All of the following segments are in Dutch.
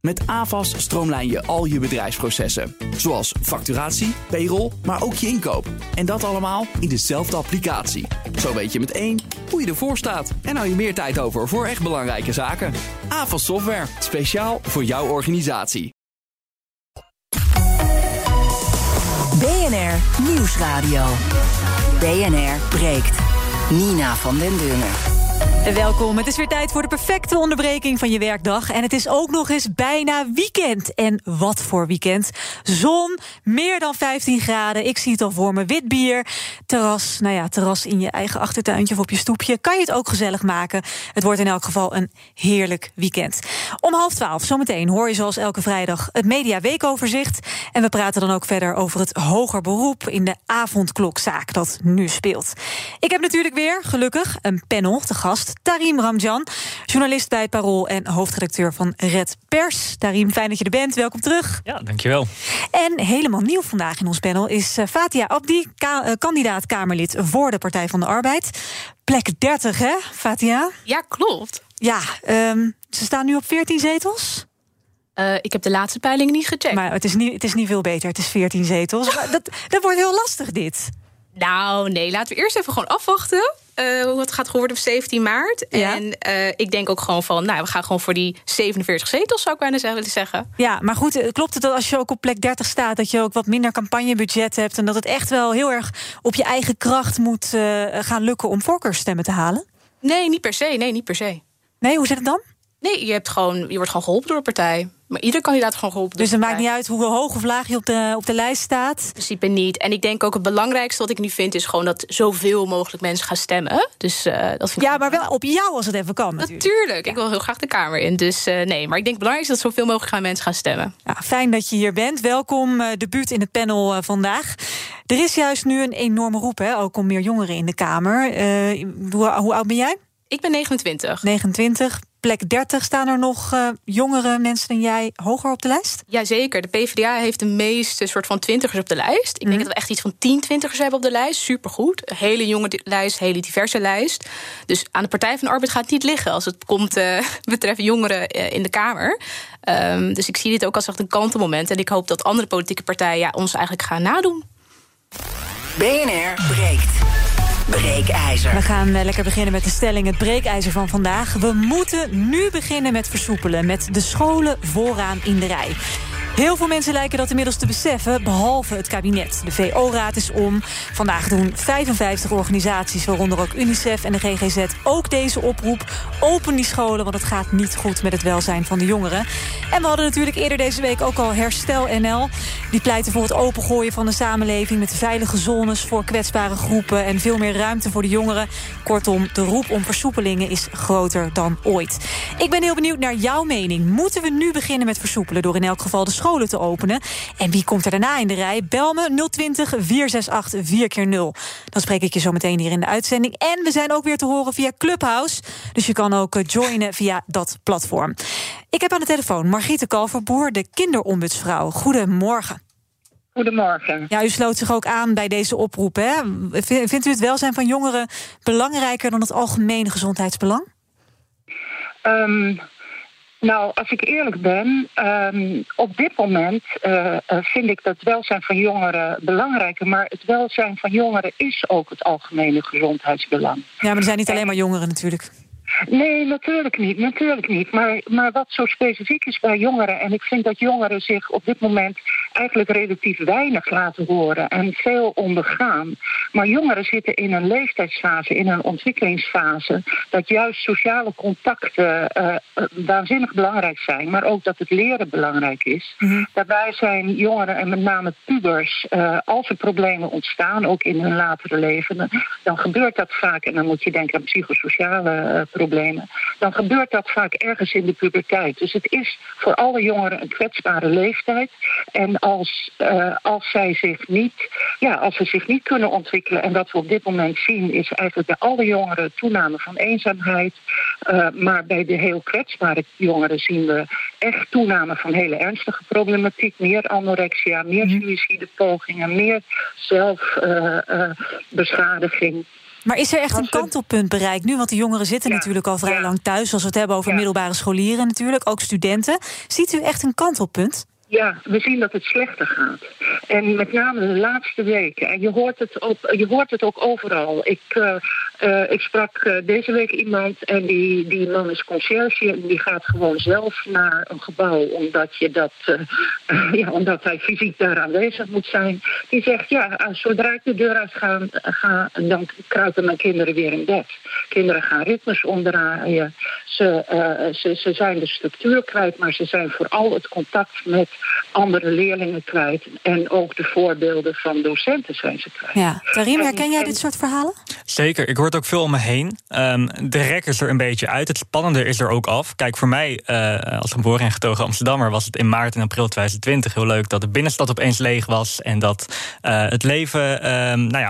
Met AFAS stroomlijn je al je bedrijfsprocessen. Zoals facturatie, payroll, maar ook je inkoop. En dat allemaal in dezelfde applicatie. Zo weet je met één hoe je ervoor staat. En hou je meer tijd over voor echt belangrijke zaken. AFAS Software, speciaal voor jouw organisatie. BNR Nieuwsradio. BNR breekt. Nina van den Dunner. Welkom, het is weer tijd voor de perfecte onderbreking van je werkdag. En het is ook nog eens bijna weekend. En wat voor weekend. Zon, meer dan 15 graden. Ik zie het al voor me, wit bier. Terras, terras in je eigen achtertuintje of op je stoepje. Kan je het ook gezellig maken. Het wordt in elk geval een heerlijk weekend. Om 11:30 zometeen hoor je zoals elke vrijdag het Media Weekoverzicht. En we praten dan ook verder over het hoger beroep in de avondklokzaak dat nu speelt. Ik heb natuurlijk weer, gelukkig, een panel te gast. Tarik Ramjan, journalist bij Parool en hoofdredacteur van Red Pers. Tarik, fijn dat je er bent. Welkom terug. Ja, dankjewel. En helemaal nieuw vandaag in ons panel is Fatiha Abdi, kandidaat Kamerlid voor de Partij van de Arbeid. Plek 30, hè, Fatiha? Ja, klopt. Ja, ze staan nu op 14 zetels. Ik heb de laatste peilingen niet gecheckt. Maar het is niet veel beter, het is 14 zetels. dat wordt heel lastig, dit. Nou, nee, laten we eerst even gewoon afwachten hoe het gaat worden op 17 maart. Ja. En ik denk ook gewoon van, we gaan gewoon voor die 47 zetels, zou ik bijna willen zeggen. Ja, maar goed, klopt het dat als je ook op plek 30 staat, dat je ook wat minder campagnebudget hebt en dat het echt wel heel erg op je eigen kracht moet gaan lukken om voorkeursstemmen te halen? Nee, niet per se. Nee, hoe zit het dan? Nee, je wordt gewoon geholpen door de partij. Maar ieder kandidaat gewoon geholpen. Dus het maakt niet uit hoe hoog of laag je op de lijst staat? In principe niet. En ik denk ook het belangrijkste wat ik nu vind is gewoon dat zoveel mogelijk mensen gaan stemmen. Dus dat vind ik. Ja, maar wel op jou als het even kan. Natuurlijk. Ja. Ik wil heel graag de Kamer in. Dus nee. Maar ik denk het belangrijkste is dat zoveel mogelijk mensen gaan stemmen. Ja, fijn dat je hier bent. Welkom, debuut in het panel vandaag. Er is juist nu een enorme roep, hè, ook om meer jongeren in de Kamer. Hoe oud ben jij? Ik ben 29. 29. Plek 30, staan er nog jongere mensen dan jij hoger op de lijst? Jazeker, de PvdA heeft de meeste soort van 20ers op de lijst. Ik denk dat we echt iets van 10 20ers hebben op de lijst. Supergoed. Hele jonge lijst, hele diverse lijst. Dus aan de Partij van de Arbeid gaat het niet liggen als het komt betreft jongeren in de Kamer. Dus ik zie dit ook als echt een kantelmoment. En ik hoop dat andere politieke partijen ons eigenlijk gaan nadoen. BNR breekt. Breekijzer. We gaan lekker beginnen met de stelling, het breekijzer van vandaag. We moeten nu beginnen met versoepelen, met de scholen vooraan in de rij. Heel veel mensen lijken dat inmiddels te beseffen, behalve het kabinet. De VO-raad is om. Vandaag doen 55 organisaties, waaronder ook UNICEF en de GGZ, ook deze oproep. Open die scholen, want het gaat niet goed met het welzijn van de jongeren. En we hadden natuurlijk eerder deze week ook al Herstel NL. Die pleitte voor het opengooien van de samenleving met veilige zones voor kwetsbare groepen en veel meer ruimte voor de jongeren. Kortom, de roep om versoepelingen is groter dan ooit. Ik ben heel benieuwd naar jouw mening. Moeten we nu beginnen met versoepelen door in elk geval de scholen te openen? En wie komt er daarna in de rij? Bel me 020-468-4x0. Dan spreek ik je zo meteen hier in de uitzending. En we zijn ook weer te horen via Clubhouse. Dus je kan ook joinen via dat platform. Ik heb aan de telefoon Margrite de Kalverboer, de kinderombudsvrouw. Goedemorgen. Goedemorgen. Ja, u sloot zich ook aan bij deze oproep, hè? Vindt u het welzijn van jongeren belangrijker dan het algemene gezondheidsbelang? Nou, als ik eerlijk ben, op dit moment vind ik dat welzijn van jongeren belangrijker. Maar het welzijn van jongeren is ook het algemene gezondheidsbelang. Ja, maar er zijn niet alleen maar jongeren natuurlijk. Nee, natuurlijk niet. Maar wat zo specifiek is bij jongeren, en ik vind dat jongeren zich op dit moment eigenlijk relatief weinig laten horen en veel ondergaan. Maar jongeren zitten in een leeftijdsfase, in een ontwikkelingsfase, dat juist sociale contacten waanzinnig belangrijk zijn, maar ook dat het leren belangrijk is. Mm-hmm. Daarbij zijn jongeren en met name pubers, als er problemen ontstaan, ook in hun latere leven, dan gebeurt dat vaak en dan moet je denken aan psychosociale problemen. problemen, dan gebeurt dat vaak ergens in de puberteit. Dus het is voor alle jongeren een kwetsbare leeftijd. En als ze zich niet kunnen ontwikkelen, en wat we op dit moment zien is eigenlijk bij alle jongeren toename van eenzaamheid. Maar bij de heel kwetsbare jongeren zien we echt toename van hele ernstige problematiek. Meer anorexia, meer suïcidepogingen, meer zelfbeschadiging. Maar is er echt een kantelpunt bereikt nu? Want de jongeren zitten natuurlijk al vrij lang thuis. Als we het hebben over middelbare scholieren natuurlijk, ook studenten. Ziet u echt een kantelpunt? Ja, we zien dat het slechter gaat. En met name de laatste weken. En je hoort het ook overal. Ik sprak deze week iemand en die man is conciërge en die gaat gewoon zelf naar een gebouw omdat hij fysiek daar aanwezig moet zijn. Die zegt, zodra ik de deur uit ga, dan kruipen mijn kinderen weer in bed. Kinderen gaan ritmes omdraaien. Ze zijn de structuur kwijt, maar ze zijn vooral het contact met andere leerlingen kwijt. En ook de voorbeelden van docenten zijn ze kwijt. Ja, Tarim, herken jij dit soort verhalen? Zeker, ik hoor het ook veel om me heen. De rek is er een beetje uit. Het spannende is er ook af. Kijk, voor mij als geboren en getogen Amsterdammer was het in maart en april 2020 heel leuk dat de binnenstad opeens leeg was. En dat het leven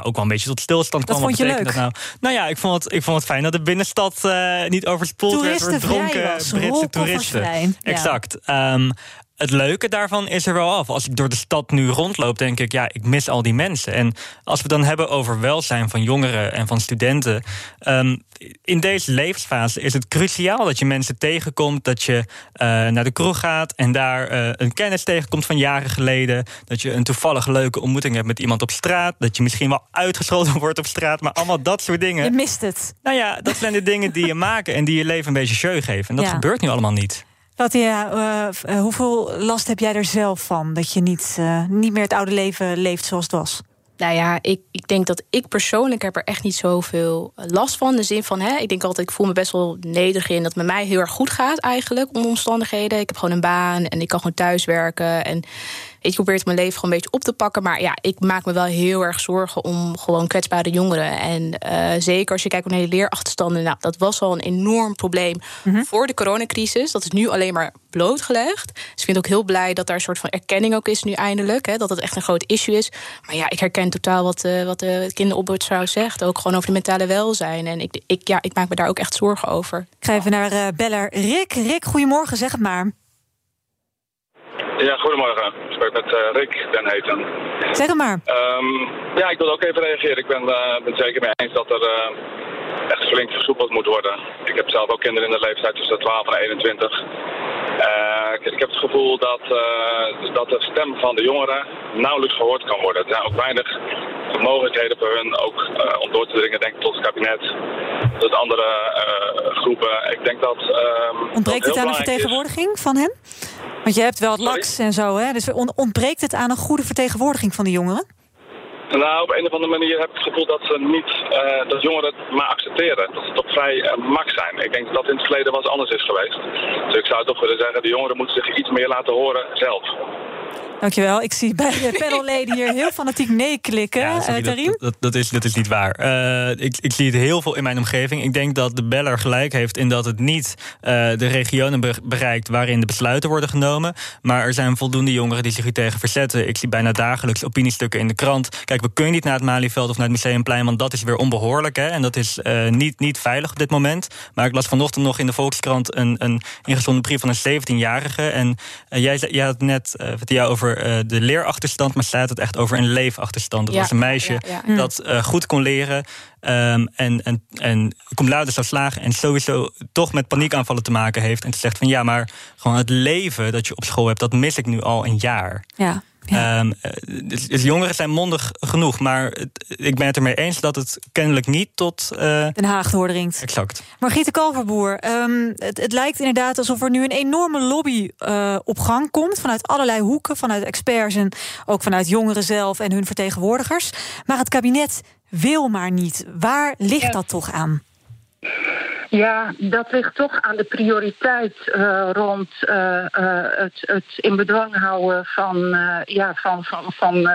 ook wel een beetje tot stilstand kwam. Dat vond je leuk? Dat ik vond het fijn dat de binnenstad niet overspoeld werd door dronken Britse toeristen. Ja. Exact. Het leuke daarvan is er wel af. Als ik door de stad nu rondloop, denk ik, ik mis al die mensen. En als we dan hebben over welzijn van jongeren en van studenten, in deze levensfase is het cruciaal dat je mensen tegenkomt, dat je naar de kroeg gaat en daar een kennis tegenkomt van jaren geleden, dat je een toevallig leuke ontmoeting hebt met iemand op straat, dat je misschien wel uitgescholden wordt op straat, maar allemaal dat soort dingen. Je mist het. Nou ja, dat zijn de dingen die je maken en die je leven een beetje jeu geven. En dat gebeurt nu allemaal niet. Fatiha, hoeveel last heb jij er zelf van? Dat je niet meer het oude leven leeft zoals het was? Nou ja, ik denk dat ik persoonlijk heb er echt niet zoveel last van. In de zin van, ik denk altijd, ik voel me best wel nederig in. Dat het met mij heel erg goed gaat eigenlijk, onder omstandigheden. Ik heb gewoon een baan en ik kan gewoon thuis werken. En ik probeer mijn leven gewoon een beetje op te pakken. Maar ja, ik maak me wel heel erg zorgen om gewoon kwetsbare jongeren. En zeker als je kijkt naar de leerachterstanden. Nou, dat was al een enorm probleem voor de coronacrisis. Dat is nu alleen maar blootgelegd. Dus ik vind ook heel blij dat daar een soort van erkenning ook is nu eindelijk. Dat het echt een groot issue is. Maar ja, ik herken totaal wat de kinderopbouwvrouw zegt. Ook gewoon over de mentale welzijn. En ik maak me daar ook echt zorgen over. Ik ga even naar beller Rick. Rick, goedemorgen, zeg het maar. Ja, goedemorgen. Ik spreek met Rick, Ben Heten. Zeg het maar. Ik wil ook even reageren. Ik ben zeker mee eens dat er echt flink versoepeld moet worden. Ik heb zelf ook kinderen in de leeftijd tussen de 12 en 21. Ik heb het gevoel dat de stem van de jongeren nauwelijks gehoord kan worden. Er zijn ook weinig mogelijkheden voor hun om door te dringen, denk ik, tot het kabinet, tot andere groepen. Ik denk dat. Ontbreekt dat het aan een vertegenwoordiging van hen? Want je hebt wel het laks en zo, hè? Dus ontbreekt het aan een goede vertegenwoordiging van de jongeren? Nou, op een of andere manier heb ik het gevoel dat ze dat jongeren het maar accepteren. Dat ze toch vrij max zijn. Ik denk dat dat in het verleden wat anders is geweest. Dus ik zou toch willen zeggen, de jongeren moeten zich iets meer laten horen zelf. Dankjewel. Ik zie bij de panelleden hier heel fanatiek nee klikken. Ja, dat is niet waar. Ik zie het heel veel in mijn omgeving. Ik denk dat de beller gelijk heeft in dat het niet de regionen bereikt waarin de besluiten worden genomen. Maar er zijn voldoende jongeren die zich hier tegen verzetten. Ik zie bijna dagelijks opiniestukken in de krant. Kijk, we kunnen niet naar het Malieveld of naar het Museumplein, want dat is weer onbehoorlijk. Hè? En dat is niet veilig op dit moment. Maar ik las vanochtend nog in de Volkskrant een ingezonden brief van een 17-jarige. En jij had net Fatiha over de leerachterstand, maar staat het echt over een leefachterstand. Dat was een meisje dat goed kon leren en cum laude zou slagen en sowieso toch met paniekaanvallen te maken heeft. En ze zegt van maar gewoon het leven dat je op school hebt, dat mis ik nu al een jaar. Ja. Ja. Dus jongeren zijn mondig genoeg, maar ik ben het ermee eens dat het kennelijk niet tot Den Haag doordringt. Exact. Margrite de Kalverboer, het lijkt inderdaad alsof er nu een enorme lobby op gang komt vanuit allerlei hoeken, vanuit experts en ook vanuit jongeren zelf en hun vertegenwoordigers. Maar het kabinet wil maar niet. Waar ligt dat toch aan? Ja, dat ligt toch aan de prioriteit rond het in bedwang houden van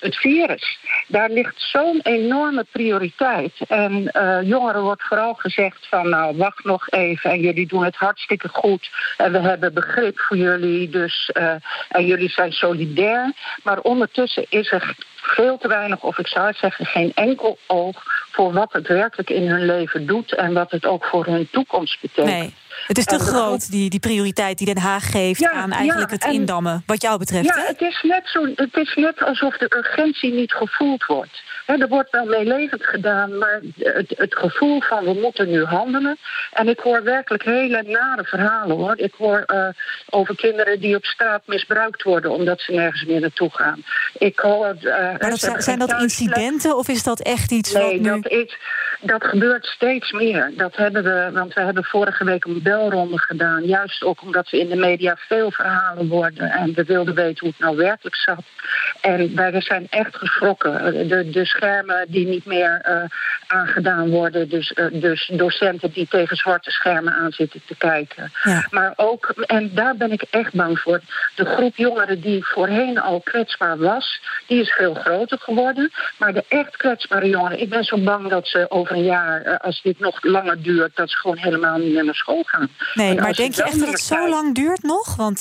het virus. Daar ligt zo'n enorme prioriteit. En jongeren wordt vooral gezegd van nou, wacht nog even en jullie doen het hartstikke goed. En we hebben begrip voor jullie, dus en jullie zijn solidair. Maar ondertussen is er veel te weinig, of ik zou zeggen geen enkel oog voor wat het werkelijk in hun leven doet en wat het ook voor hun toekomst betekent. Nee, het is te groot, die prioriteit die Den Haag geeft aan eigenlijk het indammen, wat jou betreft. Ja, hè? Het is net alsof de urgentie niet gevoeld wordt. He, er wordt wel meelevend gedaan, maar het gevoel van we moeten nu handelen. En ik hoor werkelijk hele nare verhalen, hoor. Ik hoor over kinderen die op straat misbruikt worden omdat ze nergens meer naartoe gaan. Ik hoor, maar zijn dat incidenten of is dat echt iets wat nu... Dat gebeurt steeds meer. Dat hebben we, want we hebben vorige week een belronde gedaan. Juist ook omdat we in de media veel verhalen worden. En we wilden weten hoe het nou werkelijk zat. En wij zijn echt geschrokken. De schermen die niet meer aangedaan worden. Dus docenten die tegen zwarte schermen aan zitten te kijken. Ja. Maar ook, en daar ben ik echt bang voor. De groep jongeren die voorheen al kwetsbaar was, die is veel groter geworden. Maar de echt kwetsbare jongeren, ik ben zo bang dat ze over een jaar, als dit nog langer duurt, dat ze gewoon helemaal niet meer naar school gaan. Nee, maar denk je echt dat het zo lang duurt nog? Want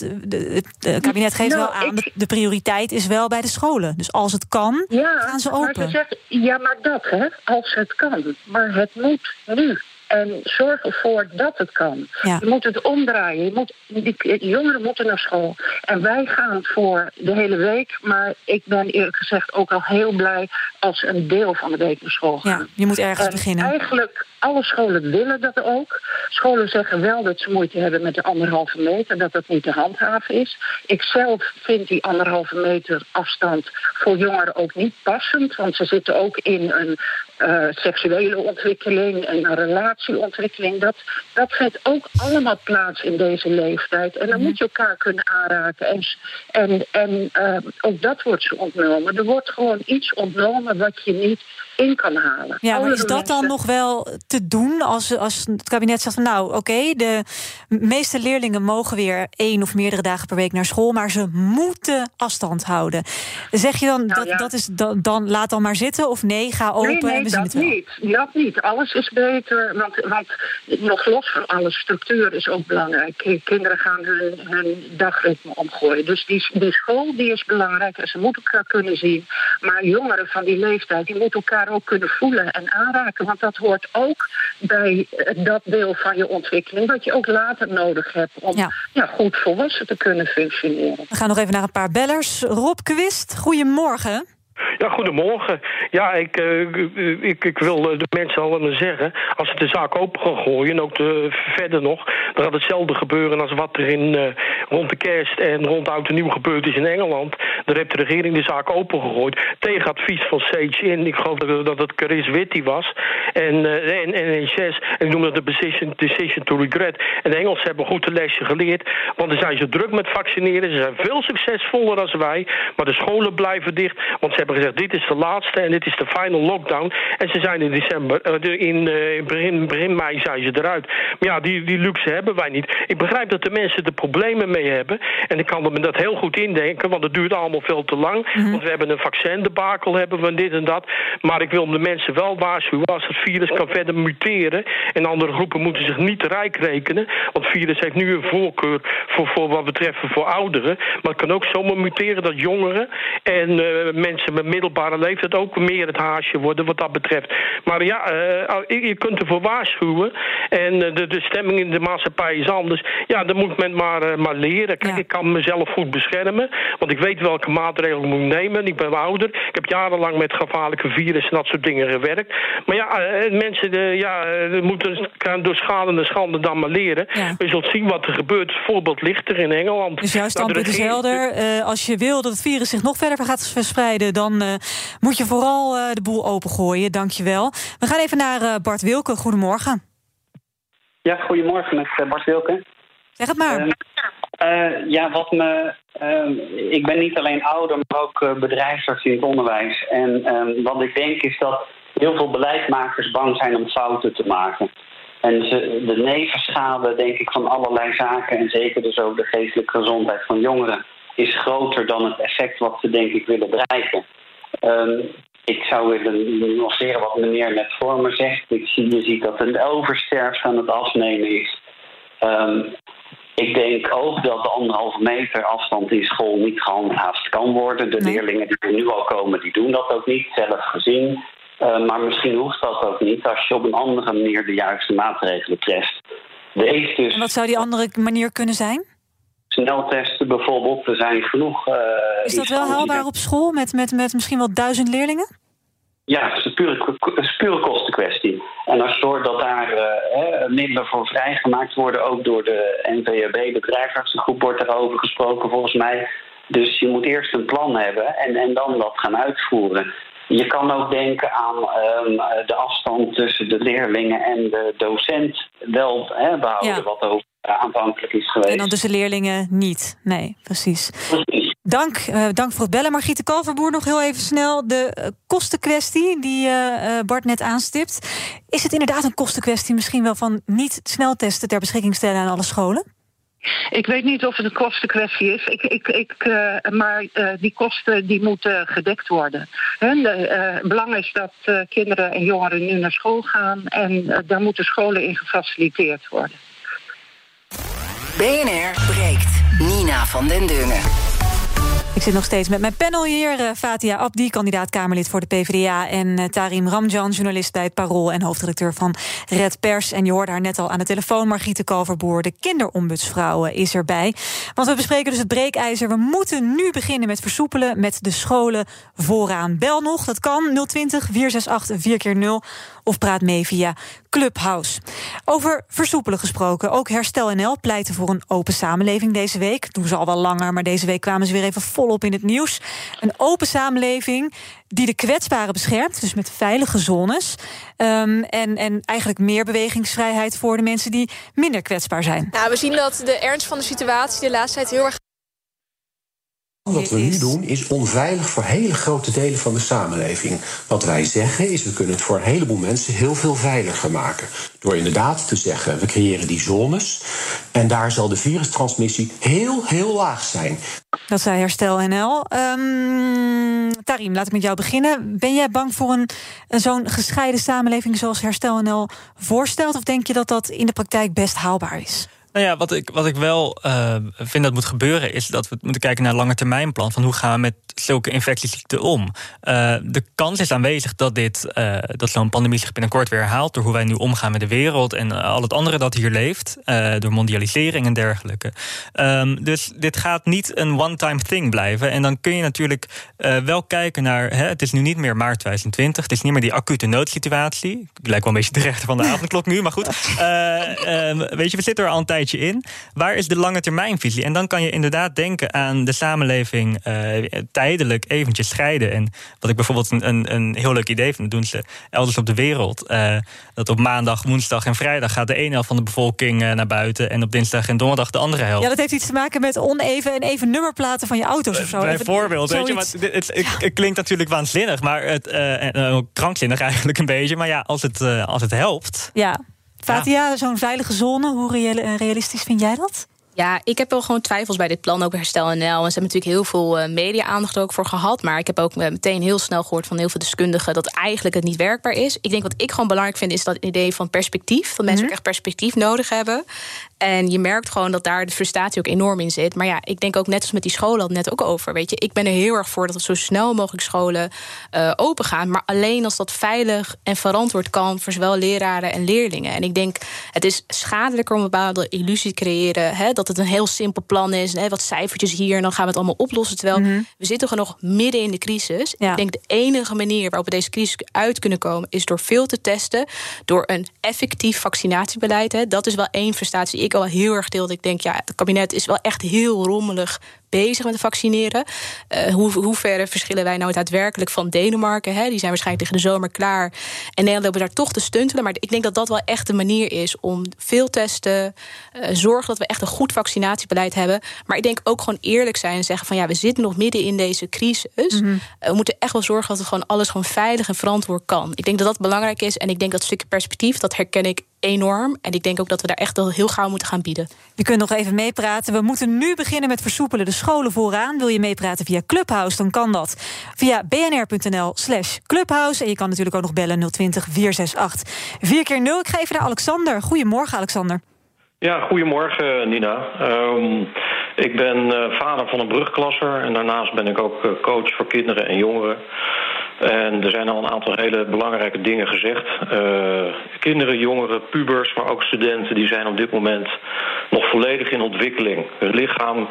het kabinet geeft wel aan, de prioriteit is wel bij de scholen. Dus als het kan, gaan ze open. Maar zegt, ja, maar dat, hè. Als het kan. Maar het moet nu. En zorg ervoor dat het kan. Ja. Je moet het omdraaien. Die jongeren moeten naar school. En wij gaan voor de hele week. Maar ik ben eerlijk gezegd ook al heel blij als ze een deel van de week naar school gaan. Ja, je moet ergens beginnen. Eigenlijk alle scholen willen dat ook. Scholen zeggen wel dat ze moeite hebben met de 1,5 meter. Dat dat niet te handhaven is. Ik zelf vind die 1,5 meter afstand voor jongeren ook niet passend. Want ze zitten ook in een seksuele ontwikkeling en een relatieontwikkeling. Dat vindt ook allemaal plaats in deze leeftijd. En dan moet je elkaar kunnen aanraken. En ook dat wordt ze ontnomen. Er wordt gewoon iets ontnomen wat je niet in kan halen. Ja, maar is dat mensen... dan nog wel te doen als het kabinet zegt van nou, oké, de meeste leerlingen mogen weer 1 of meerdere dagen per week naar school, maar ze moeten afstand houden. Zeg je dan, dat is dan laat dan maar zitten of nee, ga open en we zien het wel? Nee, dat niet. Alles is beter, want nog los van alle structuur is ook belangrijk. Kinderen gaan hun dagritme omgooien. Dus die school die is belangrijk en ze moeten elkaar kunnen zien. Maar jongeren van die leeftijd, die moeten elkaar ook kunnen voelen en aanraken. Want dat hoort ook bij dat deel van je ontwikkeling. Wat je ook later nodig hebt om goed volwassen te kunnen functioneren. We gaan nog even naar een paar bellers. Rob Quist, goedemorgen. Ja, goedemorgen. Ja, ik wil de mensen allemaal zeggen, als ze de zaak open gaan gooien en ook verder nog, dan gaat hetzelfde gebeuren als wat er rond de kerst en rond oud en nieuw gebeurd is in Engeland. Daar heeft de regering de zaak open gegooid tegen advies van Sage in. Ik geloof dat het Chris Whitty was. En NHS. En ik noem dat de decision to regret. En de Engelsen hebben goed een lesje geleerd, want dan zijn ze druk met vaccineren. Ze zijn veel succesvoller dan wij, maar de scholen blijven dicht, want ze hebben gezegd, dit is de laatste en dit is de final lockdown. En ze zijn in begin mei zijn ze eruit. Maar ja, die luxe hebben wij niet. Ik begrijp dat de mensen er problemen mee hebben. En ik kan me dat heel goed indenken, want het duurt allemaal veel te lang. Mm-hmm. Want we hebben een vaccindebakel, hebben we dit en dat. Maar ik wil de mensen wel waarschuwen, als het virus kan verder muteren. En andere groepen moeten zich niet rijk rekenen. Want het virus heeft nu een voorkeur voor wat betreft voor ouderen. Maar het kan ook zomaar muteren dat jongeren en mensen met middelbare leeftijd ook meer het haasje worden wat dat betreft. Maar ja, je kunt ervoor waarschuwen en de stemming in de maatschappij is anders. Ja, dan moet men maar leren. Kijk, ik kan mezelf goed beschermen, want ik weet welke maatregelen ik moet nemen. Ik ben ouder. Ik heb jarenlang met gevaarlijke virussen en dat soort dingen gewerkt. Maar ja, mensen moeten door schade en schande dan maar leren. Ja. We zullen zien wat er gebeurt. Het voorbeeld ligt er in Engeland. Dus juist dan is helder. Als je wil dat het virus zich nog verder gaat verspreiden, dan moet je vooral de boel opengooien. Dank je wel. We gaan even naar Bart Wilke. Goedemorgen. Ja, goedemorgen met Bart Wilke. Zeg het maar. Ik ben niet alleen ouder, maar ook bedrijfsarts in het onderwijs. En wat ik denk is dat heel veel beleidsmakers bang zijn om fouten te maken. En de nevenschade, denk ik, van allerlei zaken, en zeker dus ook de geestelijke gezondheid van jongeren, is groter dan het effect wat ze, denk ik, willen bereiken. Ik zou willen nuanceren wat meneer net voor me zegt. Je ziet dat een oversterfte aan het afnemen is. Ik denk ook dat de 1,5 meter afstand in school niet gehandhaafd kan worden. De leerlingen die er nu al komen, die doen dat ook niet, zelf gezien. Maar misschien hoeft dat ook niet als je op een andere manier de juiste maatregelen treft. Dus en wat zou die andere manier kunnen zijn? Sneltesten bijvoorbeeld, er zijn genoeg... Is dat wel haalbaar op school met misschien wel 1000 leerlingen? Ja, het is een pure kostenkwestie. En als je hoort dat daar middelen voor vrijgemaakt worden, ook door de NVAB, bedrijfsartsengroep, wordt daarover gesproken volgens mij. Dus je moet eerst een plan hebben en dan dat gaan uitvoeren. Je kan ook denken aan de afstand tussen de leerlingen en de docent wel behouden, wat ook aanvankelijk is geweest. En dan tussen leerlingen niet. Nee, precies. Dank voor het bellen. Margrite de Kalverboer, nog heel even snel. De kostenkwestie die Bart net aanstipt. Is het inderdaad een kostenkwestie misschien wel van niet sneltesten ter beschikking stellen aan alle scholen? Ik weet niet of het een kostenkwestie is, maar die kosten die moeten gedekt worden. Het belang is dat kinderen en jongeren nu naar school gaan en daar moeten scholen in gefaciliteerd worden. BNR breekt. Nina van den Dunner. Ik zit nog steeds met mijn panel hier. Fatiha Abdi, kandidaat Kamerlid voor de PvdA... en Tarik Ramjan, journalist bij het Parool... en hoofdredacteur van Red Pers. En je hoorde haar net al aan de telefoon. Margrite de Kalverboer, de kinderombudsvrouw, is erbij. Want we bespreken dus het breekijzer. We moeten nu beginnen met versoepelen met de scholen vooraan. Bel nog, dat kan. 020-468-4x0. Of praat mee via Clubhouse. Over versoepelen gesproken. Ook Herstel NL pleitte voor een open samenleving deze week. Doen ze al wel langer, maar deze week kwamen ze weer even volop in het nieuws. Een open samenleving die de kwetsbaren beschermt, dus met veilige zones. En eigenlijk meer bewegingsvrijheid voor de mensen die minder kwetsbaar zijn. Nou, we zien dat de ernst van de situatie de laatste tijd heel erg... Wat we nu doen is onveilig voor hele grote delen van de samenleving. Wat wij zeggen is, we kunnen het voor een heleboel mensen heel veel veiliger maken. Door inderdaad te zeggen, we creëren die zones en daar zal de virustransmissie heel, heel laag zijn. Dat zei Herstel NL. Tarim, laat ik met jou beginnen. Ben jij bang voor zo'n gescheiden samenleving zoals Herstel NL voorstelt? Of denk je dat dat in de praktijk best haalbaar is? Nou ja, wat ik wel vind dat moet gebeuren... is dat we moeten kijken naar een langetermijnplan... van hoe gaan we met zulke infectieziekten om. De kans is aanwezig dat dat zo'n pandemie zich binnenkort weer herhaalt... door hoe wij nu omgaan met de wereld en al het andere dat hier leeft... door mondialisering en dergelijke. Dus dit gaat niet een one-time thing blijven. En dan kun je natuurlijk wel kijken naar... het is nu niet meer maart 2020, het is niet meer die acute noodsituatie. Ik lijk wel een beetje de rechter van de avondklok nu, maar goed. Weet je, we zitten er al een tijd in. Waar is de lange termijnvisie? En dan kan je inderdaad denken aan de samenleving tijdelijk eventjes scheiden. En wat ik bijvoorbeeld een heel leuk idee vind, doen ze elders op de wereld. Dat op maandag, woensdag en vrijdag gaat de ene helft van de bevolking naar buiten en op dinsdag en donderdag de andere helft. Ja, dat heeft iets te maken met oneven en even nummerplaten van je auto's of zo. Bijvoorbeeld, weet je, maar het klinkt natuurlijk waanzinnig, maar krankzinnig eigenlijk een beetje. Maar ja, als het helpt... Ja. Fatiha, zo'n veilige zone, hoe realistisch vind jij dat? Ja, ik heb wel gewoon twijfels bij dit plan, ook bij Herstel NL. En ze hebben natuurlijk heel veel media-aandacht ook voor gehad. Maar ik heb ook meteen heel snel gehoord van heel veel deskundigen... dat eigenlijk het niet werkbaar is. Ik denk wat ik gewoon belangrijk vind, is dat idee van perspectief. Dat mensen ook echt perspectief nodig hebben. En je merkt gewoon dat daar de frustratie ook enorm in zit. Maar ja, ik denk ook net als met die scholen had het net ook over. Weet je, ik ben er heel erg voor dat het zo snel mogelijk scholen open gaan. Maar alleen als dat veilig en verantwoord kan voor zowel leraren en leerlingen. En ik denk, het is schadelijker om een bepaalde illusie te creëren... dat het een heel simpel plan is, wat cijfertjes hier... en dan gaan we het allemaal oplossen. Terwijl we zitten gewoon nog midden in de crisis. Ja. Ik denk de enige manier waarop we deze crisis uit kunnen komen... is door veel te testen, door een effectief vaccinatiebeleid. Dat is wel één frustratie die ik al heel erg deel. Ik denk, het kabinet is wel echt heel rommelig... bezig met het vaccineren. Hoe ver verschillen wij nou daadwerkelijk van Denemarken? Die zijn waarschijnlijk tegen de zomer klaar. En Nederland lopen daar toch te stuntelen. Maar ik denk dat dat wel echt de manier is om veel testen... zorgen dat we echt een goed vaccinatiebeleid hebben. Maar ik denk ook gewoon eerlijk zijn en zeggen van... we zitten nog midden in deze crisis. We moeten echt wel zorgen dat we gewoon alles gewoon veilig en verantwoord kan. Ik denk dat dat belangrijk is. En ik denk dat stukje perspectief, dat herken ik enorm. En ik denk ook dat we daar echt al heel gauw moeten gaan bieden. Je kunt nog even meepraten. We moeten nu beginnen met versoepelen de scholen vooraan. Wil je meepraten via Clubhouse, dan kan dat. Via bnr.nl/Clubhouse. En je kan natuurlijk ook nog bellen 020 468 4x0. Ik ga even naar Alexander. Goedemorgen, Alexander. Ja, goedemorgen, Nina. Ik ben vader van een brugklasser en daarnaast ben ik ook coach voor kinderen en jongeren. En er zijn al een aantal hele belangrijke dingen gezegd. Kinderen, jongeren, pubers, maar ook studenten, die zijn op dit moment nog volledig in ontwikkeling. Hun lichaam,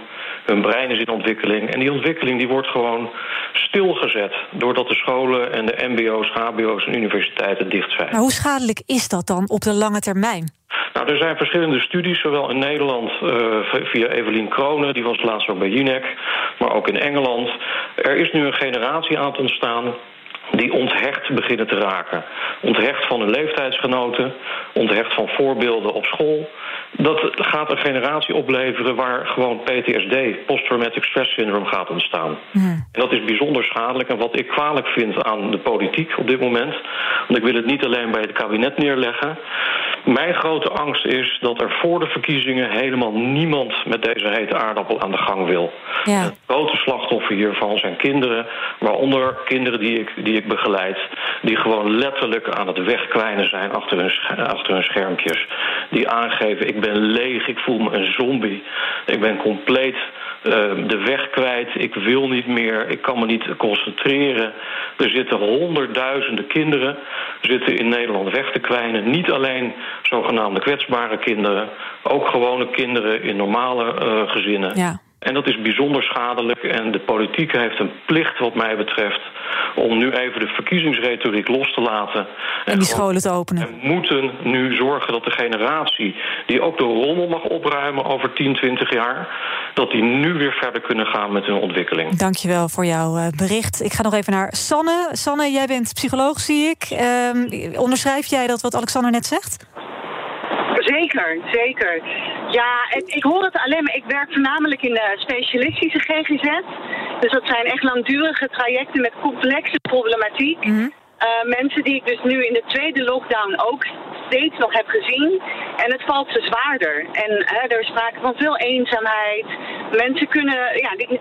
hun brein is in ontwikkeling. En die ontwikkeling die wordt gewoon stilgezet doordat de scholen en de mbo's, hbo's en universiteiten dicht zijn. Maar hoe schadelijk is dat dan op de lange termijn? Nou, er zijn verschillende studies, zowel in Nederland via Evelien Kroonen, die was laatst ook bij Jinek, maar ook in Engeland. Er is nu een generatie aan het ontstaan die onthecht beginnen te raken. Onthecht van hun leeftijdsgenoten, onthecht van voorbeelden op school. Dat gaat een generatie opleveren waar gewoon PTSD, Post-Traumatic Stress Syndrome, gaat ontstaan. En dat is bijzonder schadelijk. En wat ik kwalijk vind aan de politiek op dit moment, want ik wil het niet alleen bij het kabinet neerleggen. Mijn grote angst is dat er voor de verkiezingen helemaal niemand met deze hete aardappel aan de gang wil. Ja. Het grote slachtoffer hiervan zijn kinderen, waaronder kinderen die ik begeleid, die gewoon letterlijk aan het wegkwijnen zijn achter hun schermpjes. Die aangeven, ik ben leeg, ik voel me een zombie. Ik ben compleet de weg kwijt, ik wil niet meer, ik kan me niet concentreren. Er zitten honderdduizenden kinderen zitten in Nederland weg te kwijnen. Niet alleen zogenaamde kwetsbare kinderen, ook gewone kinderen in normale gezinnen. Ja. En dat is bijzonder schadelijk en de politiek heeft een plicht wat mij betreft om nu even de verkiezingsretoriek los te laten. En die scholen te openen. En moeten nu zorgen dat de generatie die ook de rommel mag opruimen over 10, 20 jaar, dat die nu weer verder kunnen gaan met hun ontwikkeling. Dankjewel voor jouw bericht. Ik ga nog even naar Sanne. Sanne, jij bent psycholoog, zie ik. Onderschrijf jij dat wat Alexander net zegt? Zeker, zeker. Ja, ik hoor het alleen maar. Ik werk voornamelijk in de specialistische GGZ. Dus dat zijn echt langdurige trajecten met complexe problematiek. Mm-hmm. Mensen die ik dus nu in de tweede lockdown ook steeds nog heb gezien. En het valt ze zwaarder. En er is sprake van veel eenzaamheid. Mensen kunnen,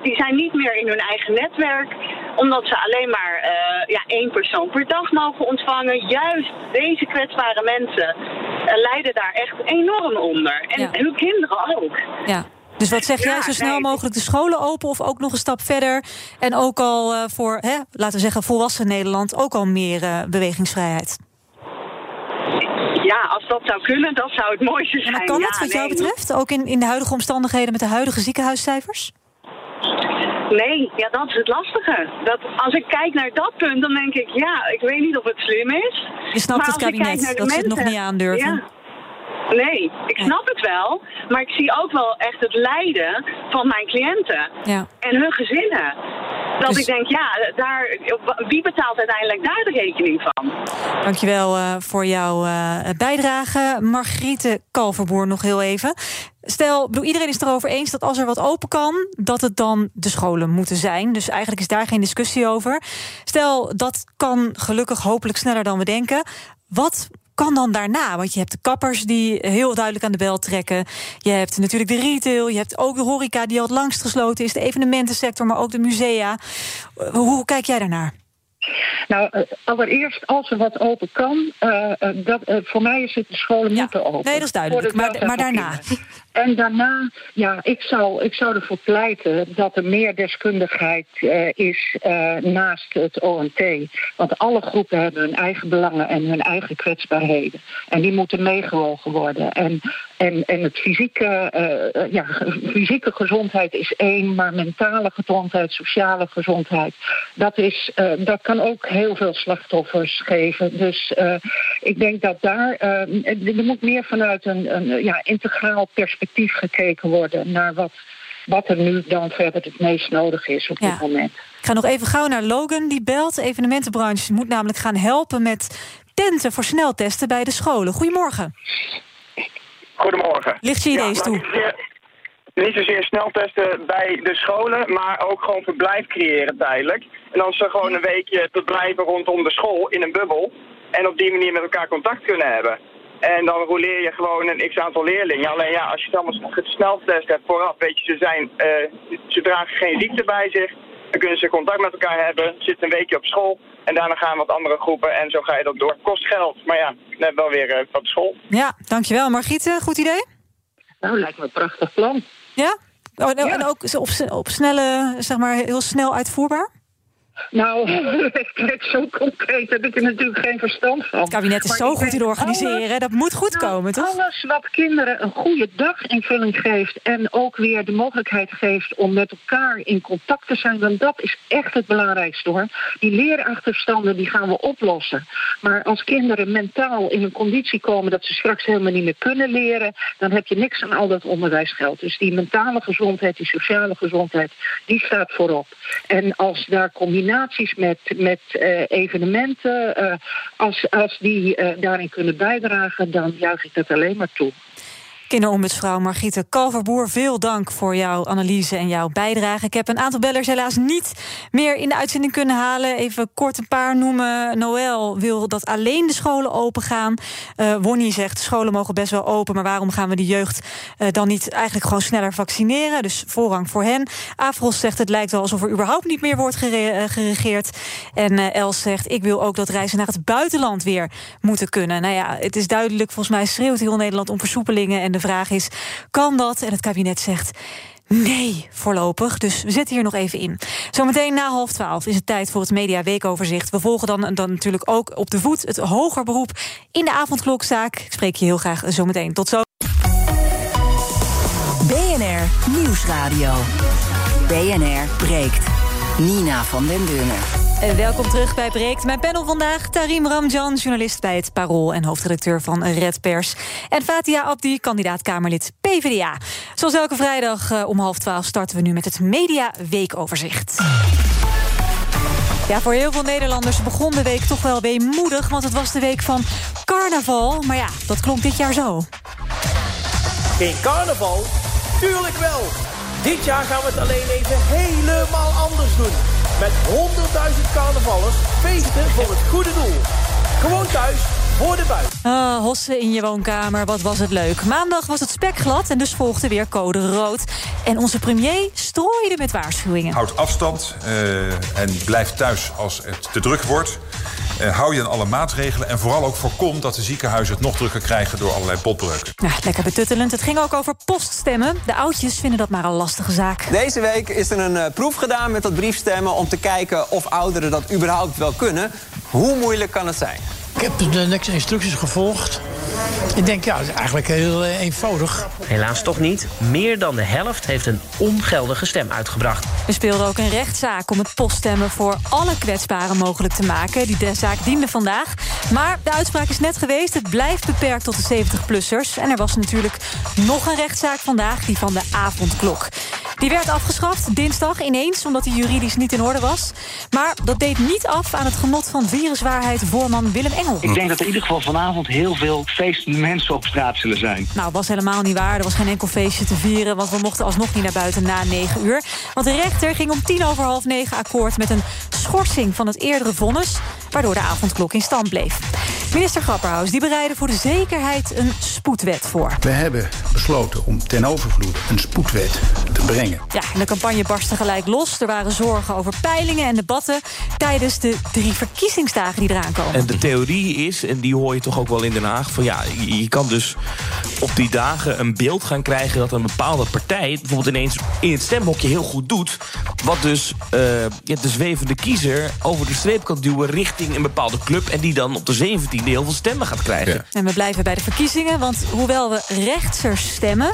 die zijn niet meer in hun eigen netwerk. Omdat ze alleen maar 1 persoon per dag mogen ontvangen. Juist deze kwetsbare mensen lijden daar echt enorm onder. En hun kinderen ook. Ja. Dus wat zeg jij, zo snel mogelijk de scholen open of ook nog een stap verder? En ook al voor, laten we zeggen, volwassen Nederland ook al meer bewegingsvrijheid? Ja, als dat zou kunnen, dat zou het mooiste zijn. Maar kan dat wat jou betreft? Ook in de huidige omstandigheden met de huidige ziekenhuiscijfers? Nee, dat is het lastige. Dat, als ik kijk naar dat punt, dan denk ik, ik weet niet of het slim is. Je snapt maar het kabinet, dat mensen, ze het nog niet aandurven. Ja. Nee, ik snap het wel, maar ik zie ook wel echt het lijden van mijn cliënten en hun gezinnen. Dat dus ik denk, wie betaalt uiteindelijk daar de rekening van? Dankjewel voor jouw bijdrage. Margrite de Kalverboer nog heel even. Stel, iedereen is het erover eens dat als er wat open kan, dat het dan de scholen moeten zijn. Dus eigenlijk is daar geen discussie over. Stel, dat kan gelukkig hopelijk sneller dan we denken. Wat kan dan daarna? Want je hebt de kappers die heel duidelijk aan de bel trekken. Je hebt natuurlijk de retail. Je hebt ook de horeca die al het langst gesloten is. De evenementensector, maar ook de musea. Hoe kijk jij daarnaar? Nou, allereerst, als er wat open kan, voor mij is het de scholen moeten open. Nee, dat is duidelijk, maar daarna. En daarna, ik zou ervoor pleiten dat er meer deskundigheid is naast het OMT. Want alle groepen hebben hun eigen belangen en hun eigen kwetsbaarheden. En die moeten meegewogen worden. En het fysieke gezondheid is één, maar mentale gezondheid, sociale gezondheid, dat kan ook heel veel slachtoffers geven. Dus ik denk dat daar er moet meer vanuit een integraal perspectief gekeken worden naar wat er nu dan verder het meest nodig is op dit moment. Ik ga nog even gauw naar Logan, die belt. De evenementenbranche moet namelijk gaan helpen met tenten voor sneltesten bij de scholen. Goedemorgen. Goedemorgen. Licht je ideeën toe? Niet zozeer sneltesten bij de scholen, maar ook gewoon verblijf creëren tijdelijk. En dan ze gewoon een weekje te blijven rondom de school in een bubbel en op die manier met elkaar contact kunnen hebben. En dan roleer je gewoon een x-aantal leerlingen. Alleen ja, als je het allemaal sneltest hebt vooraf, weet je, ze dragen geen ziekte bij zich. Dan kunnen ze contact met elkaar hebben, zitten een weekje op school. En daarna gaan wat andere groepen en zo ga je dat door. Kost geld, maar ja, net wel weer wat school. Ja, dankjewel. Margrite, goed idee? Nou, lijkt me een prachtig plan. Ja? Oh, nou, ja. En ook op snelle, zeg maar, heel snel uitvoerbaar? Nou, kijk, zo concreet heb ik er natuurlijk geen verstand van. Het kabinet is maar zo goed te organiseren, alles, dat moet goed komen, toch? Alles wat kinderen een goede daginvulling geeft en ook weer de mogelijkheid geeft om met elkaar in contact te zijn, dan dat is echt het belangrijkste, hoor. Die leerachterstanden, die gaan we oplossen. Maar als kinderen mentaal in een conditie komen dat ze straks helemaal niet meer kunnen leren, dan heb je niks aan al dat onderwijsgeld. Dus die mentale gezondheid, die sociale gezondheid, die staat voorop. En als daar combinatie met evenementen, als die daarin kunnen bijdragen, dan juich ik dat alleen maar toe. Kinderombudsvrouw Margrite Kalverboer, veel dank voor jouw analyse en jouw bijdrage. Ik heb een aantal bellers helaas niet meer in de uitzending kunnen halen. Even kort een paar noemen. Noël wil dat alleen de scholen open gaan. Wonnie zegt, scholen mogen best wel open, maar waarom gaan we de jeugd dan niet eigenlijk gewoon sneller vaccineren? Dus voorrang voor hen. Afros zegt, het lijkt wel alsof er überhaupt niet meer wordt geregeerd. En Els zegt, ik wil ook dat reizen naar het buitenland weer moeten kunnen. Nou ja, het is duidelijk, volgens mij schreeuwt heel Nederland om versoepelingen en de vraag is, kan dat? En het kabinet zegt nee voorlopig. Dus we zitten hier nog even in. Zometeen na 11:30 is het tijd voor het mediaweekoverzicht. We volgen dan natuurlijk ook op de voet het hoger beroep in de avondklokzaak. Ik spreek je heel graag zometeen. Tot zo. BNR Nieuwsradio. BNR breekt. Nina van den Dunner. Welkom terug bij Breekt. Mijn panel vandaag, Tarik Ramjan, journalist bij het Parool en hoofdredacteur van Red Pers. En Fatiha Abdi, kandidaat Kamerlid PvdA. Zoals elke vrijdag om 11:30 starten we nu met het Media Weekoverzicht. Ja, voor heel veel Nederlanders begon de week toch wel weemoedig, want het was de week van carnaval. Maar ja, dat klonk dit jaar zo. Geen carnaval? Tuurlijk wel! Dit jaar gaan we het alleen even helemaal anders doen. Met 100.000 carnavallers feesten voor het goede doel. Gewoon thuis, voor de buik. Hossen in je woonkamer, wat was het leuk. Maandag was het spekglad en dus volgde weer code rood. En onze premier strooide met waarschuwingen. Houd afstand en blijf thuis als het te druk wordt. Hou je aan alle maatregelen en vooral ook voorkom dat de ziekenhuizen het nog drukker krijgen door allerlei botbreuken. Nou, lekker betuttelend. Het ging ook over poststemmen. De oudjes vinden dat maar een lastige zaak. Deze week is er een proef gedaan met dat briefstemmen om te kijken of ouderen dat überhaupt wel kunnen. Hoe moeilijk kan het zijn? Ik heb de niks instructies gevolgd. Ik denk, ja, het is eigenlijk heel eenvoudig. Helaas toch niet. Meer dan de helft heeft een ongeldige stem uitgebracht. Er speelde ook een rechtszaak om het poststemmen voor alle kwetsbaren mogelijk te maken. Die zaak diende vandaag. Maar de uitspraak is net geweest. Het blijft beperkt tot de 70-plussers. En er was natuurlijk nog een rechtszaak vandaag, die van de avondklok. Die werd afgeschaft dinsdag ineens, omdat die juridisch niet in orde was. Maar dat deed niet af aan het genot van viruswaarheid voorman Willem Engel. Ik denk dat er in ieder geval vanavond heel veel feestende mensen op straat zullen zijn. Nou, dat was helemaal niet waar. Er was geen enkel feestje te vieren, want we mochten alsnog niet naar buiten na 9:00. Want de rechter ging om 9:10 akkoord met een schorsing van het eerdere vonnis, waardoor de avondklok in stand bleef. Minister Grapperhaus, die bereidde voor de zekerheid een spoedwet voor. We hebben besloten om ten overvloed een spoedwet te brengen. Ja, en de campagne barstte gelijk los. Er waren zorgen over peilingen en debatten tijdens de 3 verkiezingsdagen die eraan komen. En de theorie is, en die hoor je toch ook wel in Den Haag, van ja, je kan dus op die dagen een beeld gaan krijgen dat een bepaalde partij bijvoorbeeld ineens in het stemhokje heel goed doet, wat dus de zwevende kiezer over de streep kan duwen richting een bepaalde club en die dan op de 17e heel veel stemmen gaat krijgen. Ja. En we blijven bij de verkiezingen, want hoewel we rechtser stemmen,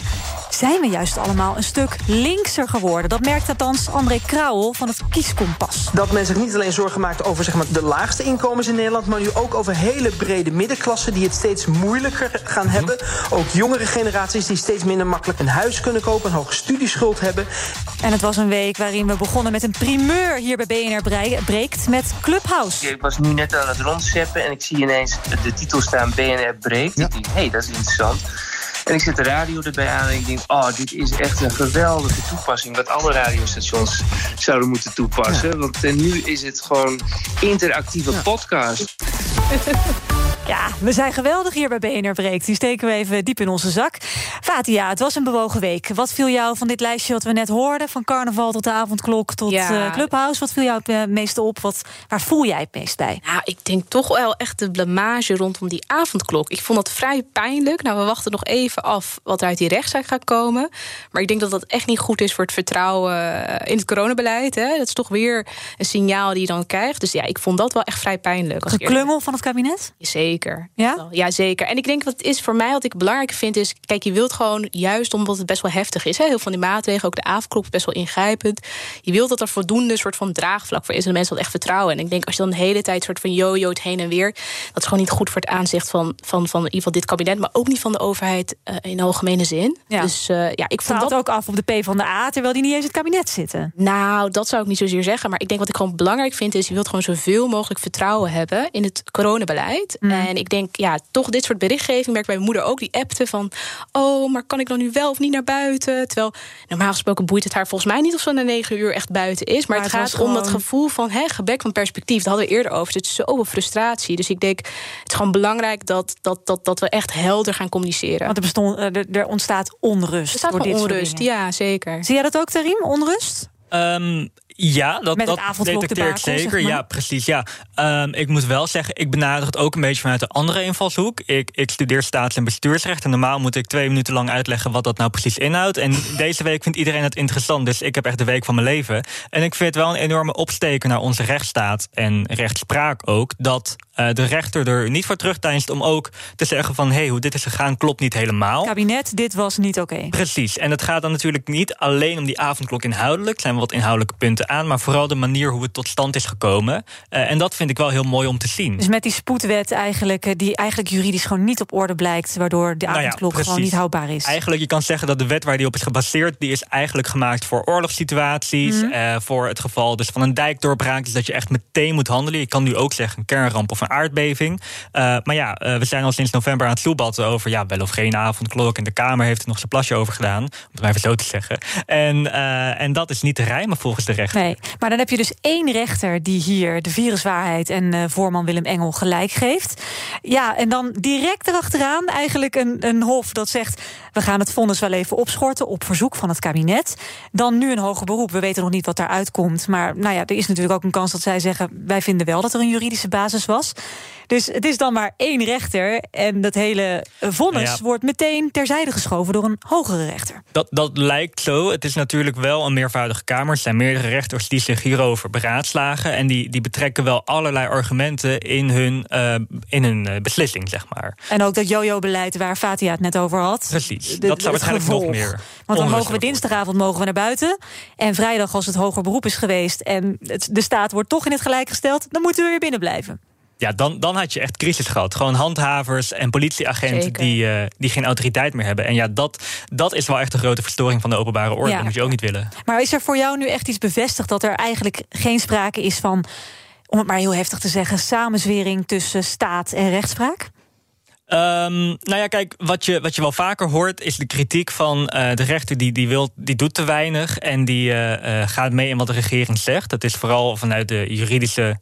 zijn we juist allemaal een stuk linkser geworden. Dat merkt althans André Krauwel van het Kieskompas. Dat men zich niet alleen zorgen maakt over, zeg maar, de laagste inkomens in Nederland, maar nu ook over hele brede middenklassen die het steeds moeilijker gaan hebben. Ook jongere generaties die steeds minder makkelijk een huis kunnen kopen, een hoge studieschuld hebben. En het was een week waarin we begonnen met een primeur hier bij BNR Breekt met Clubhouse. Ik was nu net aan het rondscheppen en ik zie ineens de titel staan BNR Breekt. Ja. Ik denk, hey, dat is interessant. En ik zet de radio erbij aan en ik denk, oh, dit is echt een geweldige toepassing wat alle radiostations zouden moeten toepassen. Ja. Want nu is het gewoon interactieve podcast. Ja, we zijn geweldig hier bij BNR Breekt. Die steken we even diep in onze zak. Fatiha, het was een bewogen week. Wat viel jou van dit lijstje wat we net hoorden? Van carnaval tot de avondklok tot Clubhouse. Wat viel jou het meeste op? Waar voel jij het meest bij? Nou, ik denk toch wel echt de blamage rondom die avondklok. Ik vond dat vrij pijnlijk. Nou, we wachten nog even af wat er uit die rechtszaak gaat komen. Maar ik denk dat dat echt niet goed is voor het vertrouwen in het coronabeleid. Hè? Dat is toch weer een signaal die je dan krijgt. Dus ja, ik vond dat wel echt vrij pijnlijk. Als geklummel van het kabinet? Zeker. Ja? Ja, zeker. En ik denk wat het is voor mij, wat ik belangrijk vind, is... Kijk, je wilt gewoon, juist omdat het best wel heftig is... Hè, heel veel van die maatregelen, ook de avondklok, best wel ingrijpend. Je wilt dat er voldoende soort van draagvlak voor is... en de mensen dat echt vertrouwen. En ik denk, als je dan de hele tijd soort van jojo't heen en weer... dat is gewoon niet goed voor het aanzicht van in ieder geval dit kabinet... maar ook niet van de overheid in de algemene zin. Ja. Dus ja, ik vond dat... ook af op de PvdA, terwijl die niet eens in het kabinet zitten. Nou, dat zou ik niet zozeer zeggen. Maar ik denk wat ik gewoon belangrijk vind is... je wilt gewoon zoveel mogelijk vertrouwen hebben in het coronabeleid... En ik denk, ja, toch dit soort berichtgeving... merk bij mijn moeder ook, die appte van... oh, maar kan ik dan nu wel of niet naar buiten? Terwijl, normaal gesproken boeit het haar volgens mij niet... of ze na 9 uur echt buiten is. Maar het gaat om dat gevoel van gebrek van perspectief. Dat hadden we eerder over. Er zit zoveel frustratie. Dus ik denk, het is gewoon belangrijk dat we echt helder gaan communiceren. Want er ontstaat onrust. Er staat gewoon onrust, ja, zeker. Zie jij dat ook, Tarim? Onrust? Ja, dat detecteer ik zeker. Zeg maar. Ja, precies. Ja. Ik moet wel zeggen, ik benader het ook een beetje vanuit een andere invalshoek. Ik studeer staats- en bestuursrecht. En normaal moet ik 2 minuten lang uitleggen wat dat nou precies inhoudt. En deze week vindt iedereen het interessant. Dus ik heb echt de week van mijn leven. En ik vind het wel een enorme opsteker naar onze rechtsstaat en rechtspraak ook. Dat de rechter er niet voor terugdeinst om ook te zeggen van... hé, hoe dit is gegaan klopt niet helemaal. Kabinet, dit was niet oké. Precies. En het gaat dan natuurlijk niet alleen om die avondklok inhoudelijk. Er zijn wat inhoudelijke punten aan, maar vooral de manier hoe het tot stand is gekomen. En dat vind ik wel heel mooi om te zien. Dus met die spoedwet eigenlijk, die eigenlijk juridisch gewoon niet op orde blijkt, waardoor de avondklok gewoon niet houdbaar is. Eigenlijk, je kan zeggen dat de wet waar die op is gebaseerd, die is eigenlijk gemaakt voor oorlogssituaties, voor het geval dus van een dijkdoorbraak, dus dat je echt meteen moet handelen. Je kan nu ook zeggen een kernramp of een aardbeving. Maar ja, we zijn al sinds november aan het sloebatten over wel of geen avondklok, en de Kamer heeft er nog zijn plasje over gedaan, om het maar even zo te zeggen. En dat is niet te rijmen volgens de rechter. Nee, maar dan heb je dus 1 rechter die hier de viruswaarheid en voorman Willem Engel gelijk geeft. Ja, en dan direct erachteraan eigenlijk een hof dat zegt... we gaan het vonnis wel even opschorten op verzoek van het kabinet. Dan nu een hoger beroep. We weten nog niet wat daaruit komt. Maar nou ja, er is natuurlijk ook een kans dat zij zeggen... wij vinden wel dat er een juridische basis was. Dus het is dan maar 1 rechter. En dat hele vonnis wordt meteen terzijde geschoven door een hogere rechter. Dat lijkt zo. Het is natuurlijk wel een meervoudige kamer. Er zijn meerdere rechters die zich hierover beraadslagen. En die betrekken wel allerlei argumenten in hun beslissing, zeg maar. En ook dat jojo-beleid waar Fatiha het net over had. Precies, dat zou waarschijnlijk nog meer. Want dan mogen we dinsdagavond naar buiten. En vrijdag, als het hoger beroep is geweest... en de staat wordt toch in het gelijk gesteld... dan moeten we weer binnen blijven. Ja, dan had je echt crisis gehad. Gewoon handhavers en politieagenten die geen autoriteit meer hebben. En ja, dat is wel echt een grote verstoring van de openbare orde. Ja. Dat moet je ook niet willen. Maar is er voor jou nu echt iets bevestigd... dat er eigenlijk geen sprake is van, om het maar heel heftig te zeggen... samenzwering tussen staat en rechtspraak? Nou ja, kijk, wat je wel vaker hoort... is de kritiek van de rechter die doet te weinig... en die gaat mee in wat de regering zegt. Dat is vooral vanuit de juridische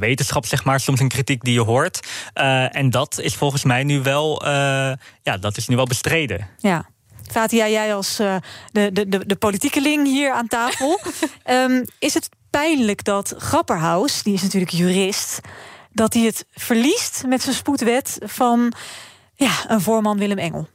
wetenschap, zeg maar... soms een kritiek die je hoort. En dat is volgens mij nu wel, bestreden. Ja. Fatiha, jij als de politiekeling hier aan tafel... is het pijnlijk dat Grapperhaus, die is natuurlijk jurist... dat hij het verliest met zijn spoedwet van een voorman Willem Engel?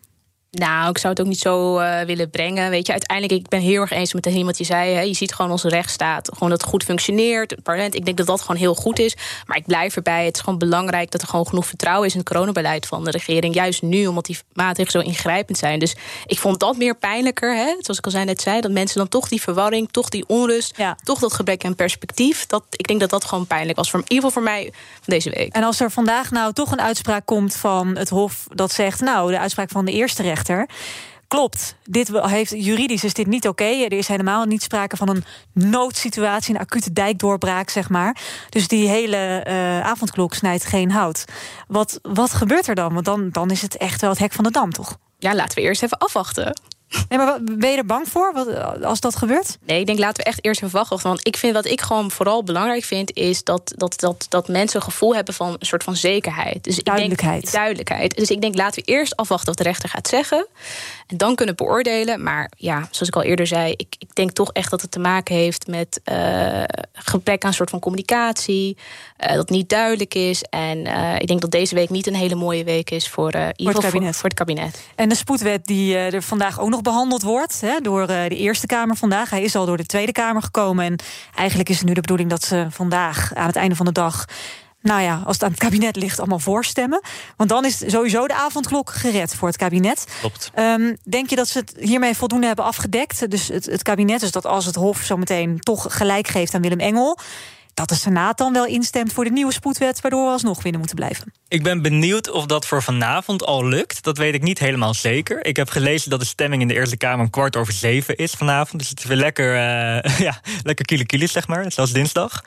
Nou, ik zou het ook niet zo willen brengen. Weet je, uiteindelijk, ik ben heel erg eens met wat je zei. Hè. Je ziet gewoon onze rechtsstaat, gewoon dat het goed functioneert. Het parlement, ik denk dat dat gewoon heel goed is. Maar ik blijf erbij, het is gewoon belangrijk... dat er gewoon genoeg vertrouwen is in het coronabeleid van de regering. Juist nu, omdat die maatregelen zo ingrijpend zijn. Dus ik vond dat meer pijnlijker, hè. Zoals ik al net zei... dat mensen dan toch die verwarring, toch die onrust... toch dat gebrek aan perspectief... ik denk dat dat gewoon pijnlijk was, in ieder geval voor mij van deze week. En als er vandaag nou toch een uitspraak komt van het Hof... dat zegt, nou, de uitspraak van de eerste rechter... Klopt, juridisch is dit niet oké. Er is helemaal niet sprake van een noodsituatie... een acute dijkdoorbraak, zeg maar. Dus die hele avondklok snijdt geen hout. Wat gebeurt er dan? Want dan is het echt wel het hek van de dam, toch? Ja, laten we eerst even afwachten. Nee, maar ben je er bang voor als dat gebeurt? Nee, ik denk laten we echt eerst even wachten. Want ik vind wat ik gewoon vooral belangrijk vind, is dat mensen een gevoel hebben van een soort van zekerheid. Dus duidelijkheid. Duidelijkheid. Dus ik denk laten we eerst afwachten wat de rechter gaat zeggen. En dan kunnen beoordelen. Maar ja, zoals ik al eerder zei, ik denk toch echt dat het te maken heeft met gebrek aan een soort van communicatie. Dat niet duidelijk is. En ik denk dat deze week niet een hele mooie week is voor het kabinet. En de spoedwet die er vandaag ook nog behandeld wordt door de Eerste Kamer vandaag. Hij is al door de Tweede Kamer gekomen. En eigenlijk is het nu de bedoeling dat ze vandaag aan het einde van de dag, nou ja, als het aan het kabinet ligt, allemaal voorstemmen. Want dan is sowieso de avondklok gered voor het kabinet. Klopt. Denk je dat ze het hiermee voldoende hebben afgedekt? Dus het kabinet, dus dat als het Hof zo meteen toch gelijk geeft aan Willem Engel, dat de Senaat dan wel instemt voor de nieuwe spoedwet, waardoor we alsnog binnen moeten blijven. Ik ben benieuwd of dat voor vanavond al lukt. Dat weet ik niet helemaal zeker. Ik heb gelezen dat de stemming in de Eerste Kamer 19:15 is vanavond. Dus het is weer lekker kiele, zeg maar. Zoals dinsdag.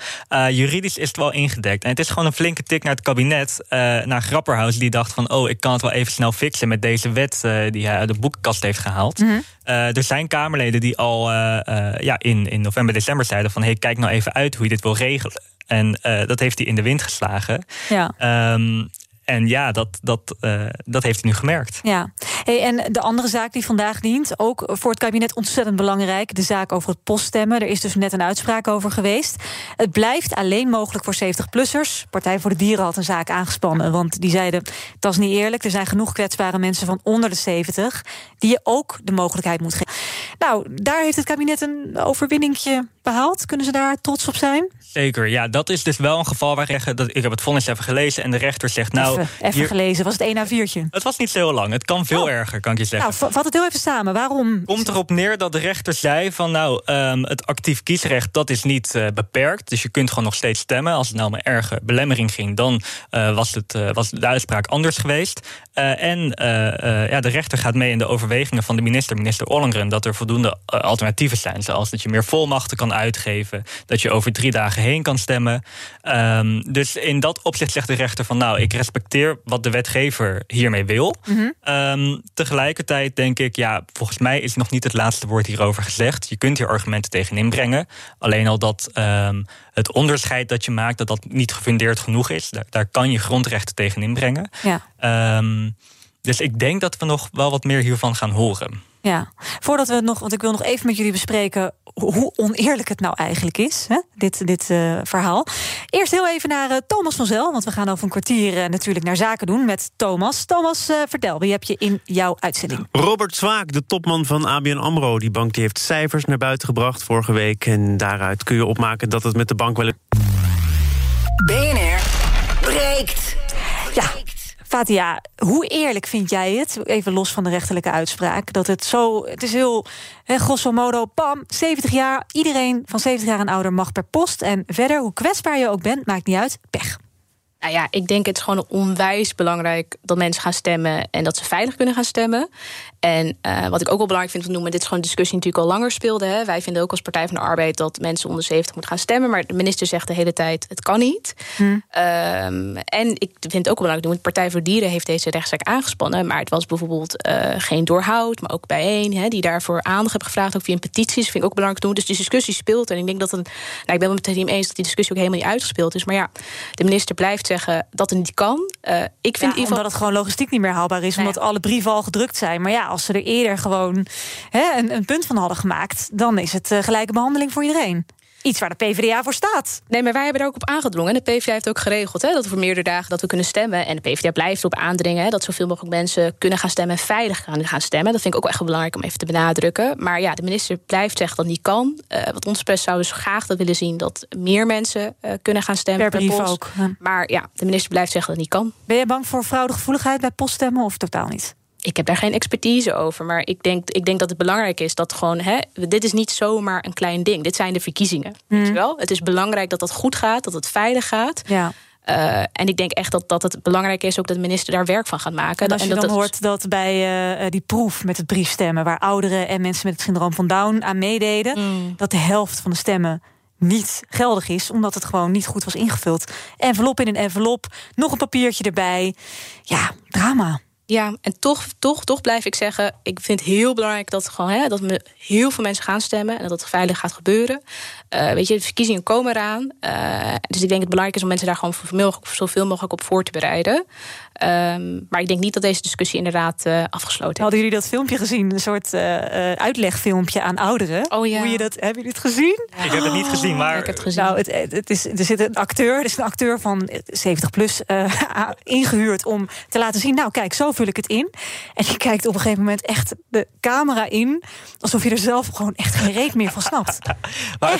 Juridisch is het wel ingedekt. En het is gewoon een flinke tik naar het kabinet. Naar Grapperhaus, die dacht van, ik kan het wel even snel fixen met deze wet die hij uit de boekenkast heeft gehaald. Mm-hmm. Er zijn Kamerleden die al in november, december zeiden van, hey, kijk nou even uit hoe je dit wil regelen. En dat heeft hij in de wind geslagen. Ja. Dat heeft hij nu gemerkt. Ja. Hey, en de andere zaak die vandaag dient, ook voor het kabinet ontzettend belangrijk, de zaak over het poststemmen. Er is dus net een uitspraak over geweest. Het blijft alleen mogelijk voor 70-plussers. Partij voor de Dieren had een zaak aangespannen, want die zeiden, dat is niet eerlijk. Er zijn genoeg kwetsbare mensen van onder de 70... die je ook de mogelijkheid moet geven. Nou, daar heeft het kabinet een overwinningje behaald. Kunnen ze daar trots op zijn? Zeker, ja. Dat is dus wel een geval waar ik heb het vonnis even gelezen en de rechter zegt, gelezen, was het 1 A4'tje? Het was niet zo heel lang, het kan veel erger, kan ik je zeggen. Nou, vat het heel even samen, waarom? Komt erop neer dat de rechter zei van, het actief kiesrecht, dat is niet beperkt, dus je kunt gewoon nog steeds stemmen. Als het nou om een erge belemmering ging, dan was de uitspraak anders geweest. De rechter gaat mee in de overwegingen van de minister Ollongren, dat er voldoende alternatieven zijn, zoals dat je meer volmachten kan uitgeven, dat je over 3 dagen heen kan stemmen. Dus in dat opzicht zegt de rechter van, ik respecteer wat de wetgever hiermee wil. Mm-hmm. Tegelijkertijd denk ik, volgens mij is nog niet het laatste woord hierover gezegd. Je kunt hier argumenten tegen inbrengen. Alleen al dat het onderscheid dat je maakt, dat niet gefundeerd genoeg is. Daar kan je grondrechten tegen inbrengen. Ja. Dus ik denk dat we nog wel wat meer hiervan gaan horen. Ja, voordat we het nog, want ik wil nog even met jullie bespreken hoe oneerlijk het nou eigenlijk is, dit verhaal. Eerst heel even naar Thomas van Zel, want we gaan over een kwartier natuurlijk naar zaken doen met Thomas. Thomas, vertel, wie heb je in jouw uitzending? Robert Swaak, de topman van ABN AMRO. Die bank die heeft cijfers naar buiten gebracht vorige week. En daaruit kun je opmaken dat het met de bank wel... BNR breekt. Ja. Fatiha, hoe eerlijk vind jij het, even los van de rechterlijke uitspraak, dat het zo, het is heel grosso modo, bam, 70 jaar... iedereen van 70 jaar en ouder mag per post, en verder, hoe kwetsbaar je ook bent, maakt niet uit, pech. Nou ja, ik denk het is gewoon onwijs belangrijk dat mensen gaan stemmen en dat ze veilig kunnen gaan stemmen. En wat ik ook wel belangrijk vind om te noemen, dit is gewoon een discussie die natuurlijk al langer speelde. Wij vinden ook als Partij van de Arbeid dat mensen onder 70 moeten gaan stemmen. Maar de minister zegt de hele tijd, het kan niet. En ik vind het ook wel belangrijk, de Partij voor Dieren heeft deze rechtszaak aangespannen. Maar het was bijvoorbeeld geen doorhoud, maar ook bijeen. Die daarvoor aandacht hebben gevraagd, ook via een petitie. Dat vind ik ook belangrijk te doen. Dus die discussie speelt. En ik denk dat ik ben het met het team eens dat die discussie ook helemaal niet uitgespeeld is. Maar ja, de minister blijft zeggen dat het niet kan. Ik vind omdat het gewoon logistiek niet meer haalbaar is, omdat alle brieven al gedrukt zijn. Maar ja, als ze er eerder gewoon een punt van hadden gemaakt, dan is het gelijke behandeling voor iedereen. Iets waar de PvdA voor staat. Nee, maar wij hebben er ook op aangedrongen. De PvdA heeft ook geregeld dat we voor meerdere dagen dat we kunnen stemmen. En de PvdA blijft erop aandringen dat zoveel mogelijk mensen kunnen gaan stemmen en veilig gaan stemmen. Dat vind ik ook echt belangrijk om even te benadrukken. Maar ja, de minister blijft zeggen dat niet kan. Wat ons best zou dus graag dat willen zien dat meer mensen kunnen gaan stemmen. Per brief ook. Ja. Maar ja, de minister blijft zeggen dat het niet kan. Ben je bang voor fraudegevoeligheid bij poststemmen of totaal niet? Ik heb daar geen expertise over, maar ik denk dat het belangrijk is dat gewoon, dit is niet zomaar een klein ding. Dit zijn de verkiezingen, weet je wel? Het is belangrijk dat dat goed gaat, dat het veilig gaat. Ja. En ik denk echt dat het belangrijk is ook dat de minister daar werk van gaat maken. En als je dan hoort dat bij die proef met het briefstemmen, waar ouderen en mensen met het syndroom van Down aan meededen, dat de helft van de stemmen niet geldig is, omdat het gewoon niet goed was ingevuld. Envelop in een envelop, nog een papiertje erbij. Ja, drama. Ja, en toch blijf ik zeggen, ik vind het heel belangrijk dat, dat heel veel mensen gaan stemmen en dat het veilig gaat gebeuren. De verkiezingen komen eraan. Dus ik denk het belangrijk is om mensen daar gewoon zoveel mogelijk op voor te bereiden. Maar ik denk niet dat deze discussie inderdaad afgesloten is. Hadden jullie dat filmpje gezien? Een soort uitlegfilmpje aan ouderen. Oh ja. Hebben jullie het gezien? Ja. Ik heb het niet gezien, maar... Ja, ik heb het gezien. Nou, er zit een acteur, van 70 plus ingehuurd om te laten zien, nou kijk, zo vul ik het in. En je kijkt op een gegeven moment echt de camera in, alsof je er zelf gewoon echt geen reet meer van snapt. Maar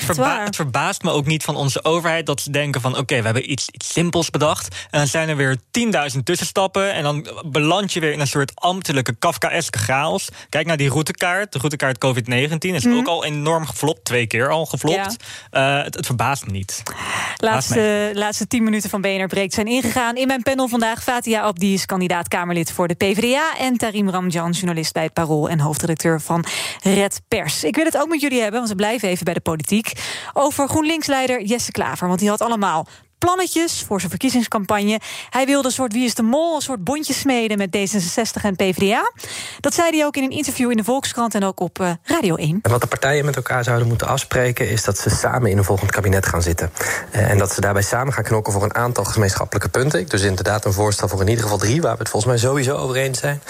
het verbaast me ook niet van onze overheid dat ze denken van oké, we hebben iets simpels bedacht en dan zijn er weer 10.000 tussenstappen en dan beland je weer in een soort ambtelijke Kafkaeske chaos. Kijk naar die routekaart, de routekaart COVID-19 is ook al enorm geflopt, 2 keer al geflopt. Ja. Het verbaast me niet. Laatste 10 minuten van BNR Breekt zijn ingegaan. In mijn panel vandaag Fatiha Abdi is kandidaat Kamerlid voor de PvdA en Tarik Ramjan, journalist bij Parool en hoofdredacteur van Red Pers. Ik wil het ook met jullie hebben, want we blijven even bij de politiek, over GroenLinks-leider Jesse Klaver, want die had allemaal plannetjes voor zijn verkiezingscampagne. Hij wilde een soort wie is de mol, een soort bondje smeden met D66 en PvdA. Dat zei hij ook in een interview in de Volkskrant en ook op Radio 1. En wat de partijen met elkaar zouden moeten afspreken is dat ze samen in een volgend kabinet gaan zitten. En dat ze daarbij samen gaan knokken voor een aantal gemeenschappelijke punten. Dus inderdaad een voorstel voor in ieder geval 3, waar we het volgens mij sowieso over eens zijn.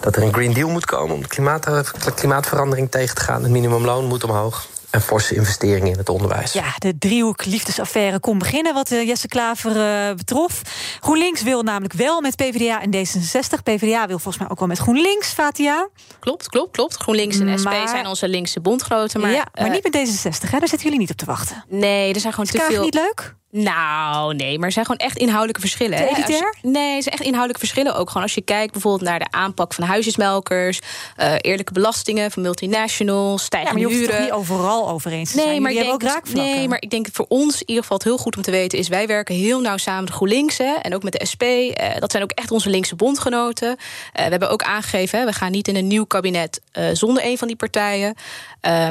Dat er een Green Deal moet komen om de klimaatverandering tegen te gaan. Het minimumloon moet omhoog. En forse investeringen in het onderwijs. Ja, de driehoek liefdesaffaire kon beginnen, wat Jesse Klaver betrof. GroenLinks wil namelijk wel met PvdA en D66. PvdA wil volgens mij ook wel met GroenLinks, Fatiha. Klopt. GroenLinks en SP zijn onze linkse bondgenoten. Maar niet met D66, hè? Daar zitten jullie niet op te wachten. Nee, er zijn gewoon te veel... Is Klaver niet leuk? Nou, nee, maar er zijn gewoon echt inhoudelijke verschillen. Er zijn echt inhoudelijke verschillen ook. Gewoon als je kijkt bijvoorbeeld naar de aanpak van huisjesmelkers, eerlijke belastingen van multinationals, stijgende huren. Maar je hoeft het niet overal over eens te zijn. Maar ook raakvlakken. Nee, maar ik denk voor ons in ieder geval het heel goed om te weten is, wij werken heel nauw samen met GroenLinks en ook met de SP. Dat zijn ook echt onze linkse bondgenoten. We hebben ook aangegeven, we gaan niet in een nieuw kabinet zonder een van die partijen.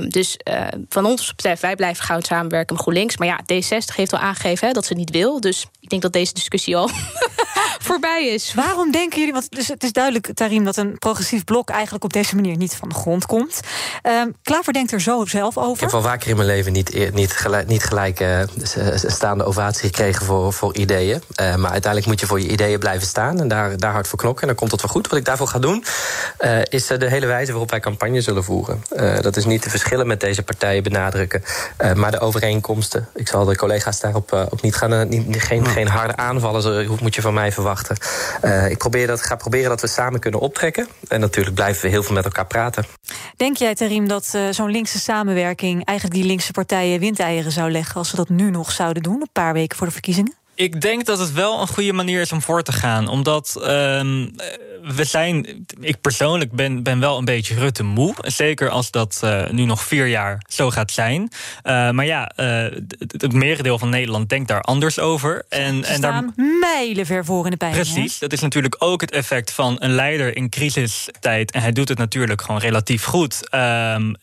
Dus van ons betreft, wij blijven gauw samenwerken met GroenLinks. Maar ja, D60 heeft al aangegeven dat ze niet wil. Dus ik denk dat deze discussie al voorbij is. Waarom denken jullie, want het is duidelijk, Tarik, dat een progressief blok eigenlijk op deze manier niet van de grond komt. Klaver denkt er zo zelf over. Ik heb wel vaker in mijn leven niet gelijk staande ovatie gekregen voor ideeën. Maar uiteindelijk moet je voor je ideeën blijven staan en daar hard voor knokken. En dan komt het wel goed. Wat ik daarvoor ga doen, is de hele wijze waarop wij campagne zullen voeren. Dat is niet de verschillen met deze partijen benadrukken, maar de overeenkomsten. Ik zal de collega's daarop ook niet gaan, geen harde aanvallen, moet je van mij verwachten. Ik ga proberen dat we samen kunnen optrekken. En natuurlijk blijven we heel veel met elkaar praten. Denk jij, Tarik, dat zo'n linkse samenwerking eigenlijk die linkse partijen windeieren zou leggen als ze dat nu nog zouden doen, een paar weken voor de verkiezingen? Ik denk dat het wel een goede manier is om voor te gaan. Omdat ik persoonlijk ben wel een beetje Rutte moe. Zeker als dat nu nog 4 jaar zo gaat zijn. Het merendeel van Nederland denkt daar anders over. Ze staan mijlenver voor in de peiling. Precies, dat is natuurlijk ook het effect van een leider in crisistijd. En hij doet het natuurlijk gewoon relatief goed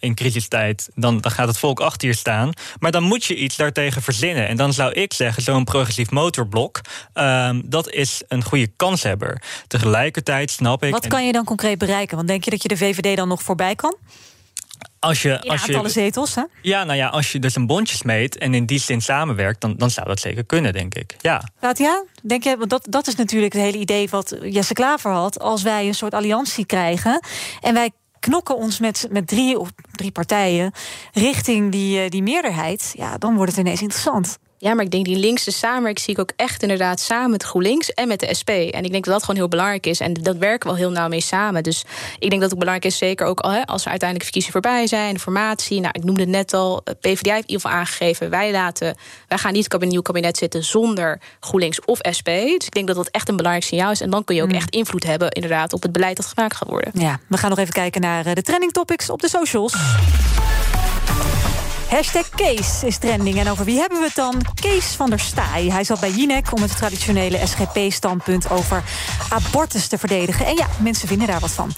in crisistijd. Dan gaat het volk achter je staan. Maar dan moet je iets daartegen verzinnen. En dan zou ik zeggen, zo'n progressief motorblok, dat is een goede kanshebber. Tegelijkertijd snap ik... Wat kan je dan concreet bereiken? Want denk je dat je de VVD dan nog voorbij kan? Als je aantallen zetels, hè? Ja, als je dus een bondje smeet en in die zin samenwerkt, dan zou dat zeker kunnen, denk ik. Ja. Fatiha, denk je, want dat is natuurlijk het hele idee wat Jesse Klaver had. Als wij een soort alliantie krijgen en wij knokken ons met 3 partijen richting die meerderheid, ja, dan wordt het ineens interessant. Ja, maar ik denk die linkse samenwerking zie ik ook echt inderdaad samen met GroenLinks en met de SP. En ik denk dat dat gewoon heel belangrijk is. En dat werken we al heel nauw mee samen. Dus ik denk dat het ook belangrijk is, zeker ook al, als er uiteindelijk verkiezingen voorbij zijn, de formatie. Nou, ik noemde het net al, PvdA heeft in ieder geval aangegeven, wij gaan niet in een nieuw kabinet zitten zonder GroenLinks of SP. Dus ik denk dat dat echt een belangrijk signaal is. En dan kun je ook echt invloed hebben inderdaad op het beleid dat gemaakt gaat worden. Ja, we gaan nog even kijken naar de trending topics op de socials. Hashtag Kees is trending. En over wie hebben we het dan? Kees van der Staaij. Hij zat bij Jinek om het traditionele SGP-standpunt over abortus te verdedigen. En ja, mensen vinden daar wat van.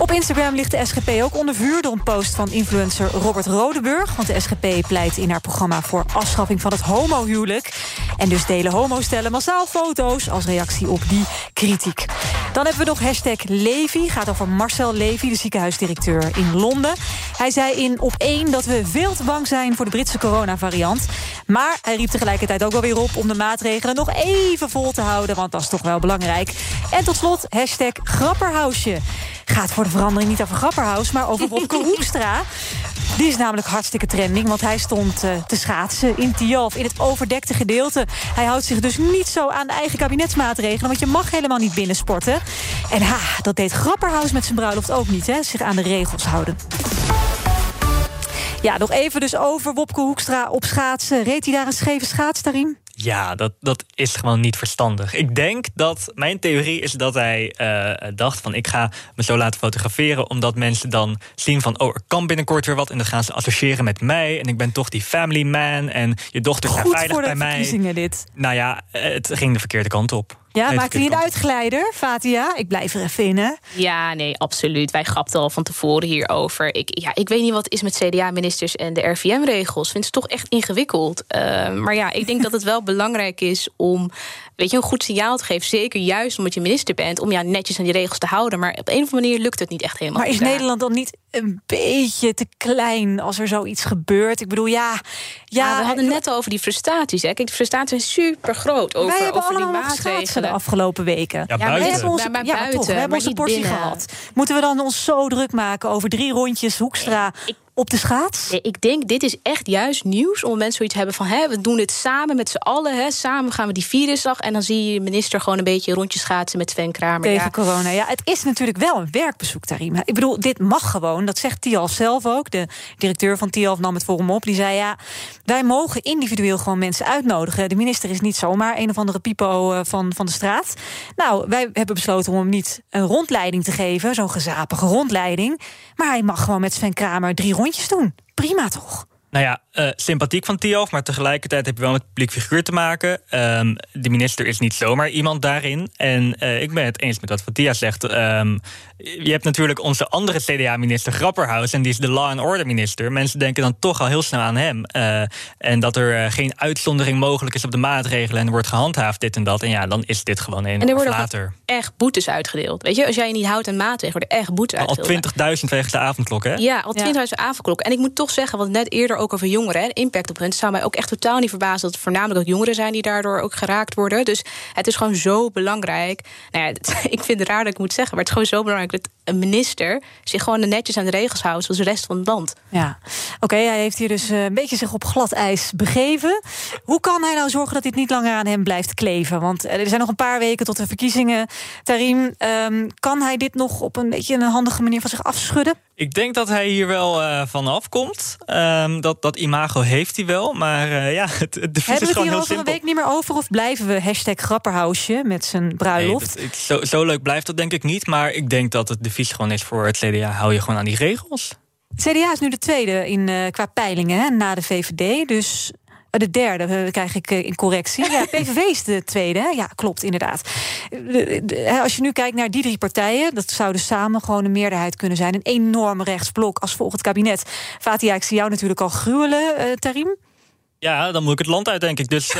Op Instagram ligt de SGP ook onder vuur door een post van influencer Robert Rodenburg. Want de SGP pleit in haar programma voor afschaffing van het homohuwelijk. En dus delen homostellen massaal foto's als reactie op die kritiek. Dan hebben we nog hashtag Levy. Gaat over Marcel Levy, de ziekenhuisdirecteur in Londen. Hij zei in Op 1 dat we veel te bang zijn voor de Britse coronavariant. Maar hij riep tegelijkertijd ook wel weer op om de maatregelen nog even vol te houden. Want dat is toch wel belangrijk. En tot slot hashtag Grapperhausje. Gaat voor de verandering niet over Grapperhaus, maar over Wopke Hoekstra. Die is namelijk hartstikke trending, want hij stond te schaatsen in Thialf, in het overdekte gedeelte. Hij houdt zich dus niet zo aan de eigen kabinetsmaatregelen, want je mag helemaal niet binnensporten. En dat deed Grapperhaus met zijn bruiloft ook niet, hè, zich aan de regels houden. Ja, nog even dus over Wopke Hoekstra op schaatsen. Reed hij daar een scheve schaats daarin? Ja, dat is gewoon niet verstandig. Ik denk dat, mijn theorie is dat hij dacht van ik ga me zo laten fotograferen, omdat mensen dan zien van oh, er kan binnenkort weer wat en dan gaan ze associëren met mij en ik ben toch die family man en je dochter staat veilig bij mij. Goed voor de dit. Nou ja, het ging de verkeerde kant op. Ja, maakt hij een uitglijder, Fatiha? Ik blijf er even in, hè? Ja, nee, absoluut. Wij grapten al van tevoren hierover. Ik weet niet wat is met CDA-ministers en de RIVM-regels. Vind ze toch echt ingewikkeld. Maar ja, ik denk dat het wel belangrijk is om een goed signaal te geven. Zeker juist omdat je minister bent. Om netjes aan die regels te houden. Maar op een of andere manier lukt het niet echt helemaal. Maar is Nederland dan niet een beetje te klein als er zoiets gebeurt? Ik bedoel, we hadden net al over die frustraties. Hè. Kijk, de frustraties zijn super groot over die maatregelen. De afgelopen weken. Ja, buiten. We hebben onze portie binnen gehad. Moeten we dan ons zo druk maken over 3 rondjes Hoekstra op de schaats? Nee, ik denk, dit is echt juist nieuws. Omdat mensen zoiets hebben van, we doen dit samen met z'n allen. Samen gaan we die virusdag. En dan zie je de minister gewoon een beetje rondjes schaatsen met Sven Kramer. Tegen corona. Ja, het is natuurlijk wel een werkbezoek daarin. Ik bedoel, dit mag gewoon. Dat zegt Thialf zelf ook. De directeur van Thialf nam het voor hem op. Die zei, wij mogen individueel gewoon mensen uitnodigen. De minister is niet zomaar een of andere pipo van de straat. Nou, wij hebben besloten om hem niet een rondleiding te geven. Zo'n gezapige rondleiding. Maar hij mag gewoon met Sven Kramer 3 rondjes doen. Prima toch? Nou ja, sympathiek van Thialf, maar tegelijkertijd heb je wel met publiek figuur te maken. De minister is niet zomaar iemand daarin. En ik ben het eens met wat Fatiha zegt. Je hebt natuurlijk onze andere CDA-minister Grapperhaus, en die is de law and order minister. Mensen denken dan toch al heel snel aan hem. En dat er geen uitzondering mogelijk is op de maatregelen en er wordt gehandhaafd dit en dat. En ja, dan is dit gewoon een of later. Er worden echt boetes uitgedeeld. Weet je, als jij je niet houdt aan maatregelen, worden echt boetes uitgedeeld. Al 20.000 wegens de avondklok, hè? Ja, al 20.000 avondklok. En ik moet toch zeggen, wat net eerder ook over jongeren, de impact op hen. Het zou mij ook echt totaal niet verbazen dat het voornamelijk ook jongeren zijn die daardoor ook geraakt worden. Dus het is gewoon zo belangrijk. Nou ja, ik vind het raar dat ik moet zeggen, maar het is gewoon zo belangrijk dat een minister zich gewoon netjes aan de regels houdt, zoals de rest van het land. Ja, oké, hij heeft hier dus een beetje zich op glad ijs begeven. Hoe kan hij nou zorgen dat dit niet langer aan hem blijft kleven? Want er zijn nog een paar weken tot de verkiezingen. Tarim, kan hij dit nog op een beetje een handige manier van zich afschudden? Ik denk dat hij hier wel vanaf komt. Dat imago heeft hij wel, maar het is gewoon heel simpel. Hebben we het hier over een week niet meer over, of blijven we hashtag Grapperhausje met zijn bruiloft? Nee, zo leuk blijft dat denk ik niet, maar ik denk dat het devies gewoon is voor het CDA. Hou je gewoon aan die regels. Het CDA is nu de tweede qua peilingen, hè, na de VVD, dus de derde krijg ik in correctie. Ja, PVV is de tweede, hè? Ja, klopt, inderdaad. Als je nu kijkt naar die 3 partijen, dat zouden samen gewoon een meerderheid kunnen zijn. Een enorm rechtsblok als volgend kabinet. Fatiha, ik zie jou natuurlijk al gruwelen, Tarim. Ja, dan moet ik het land uit, denk ik. Dus,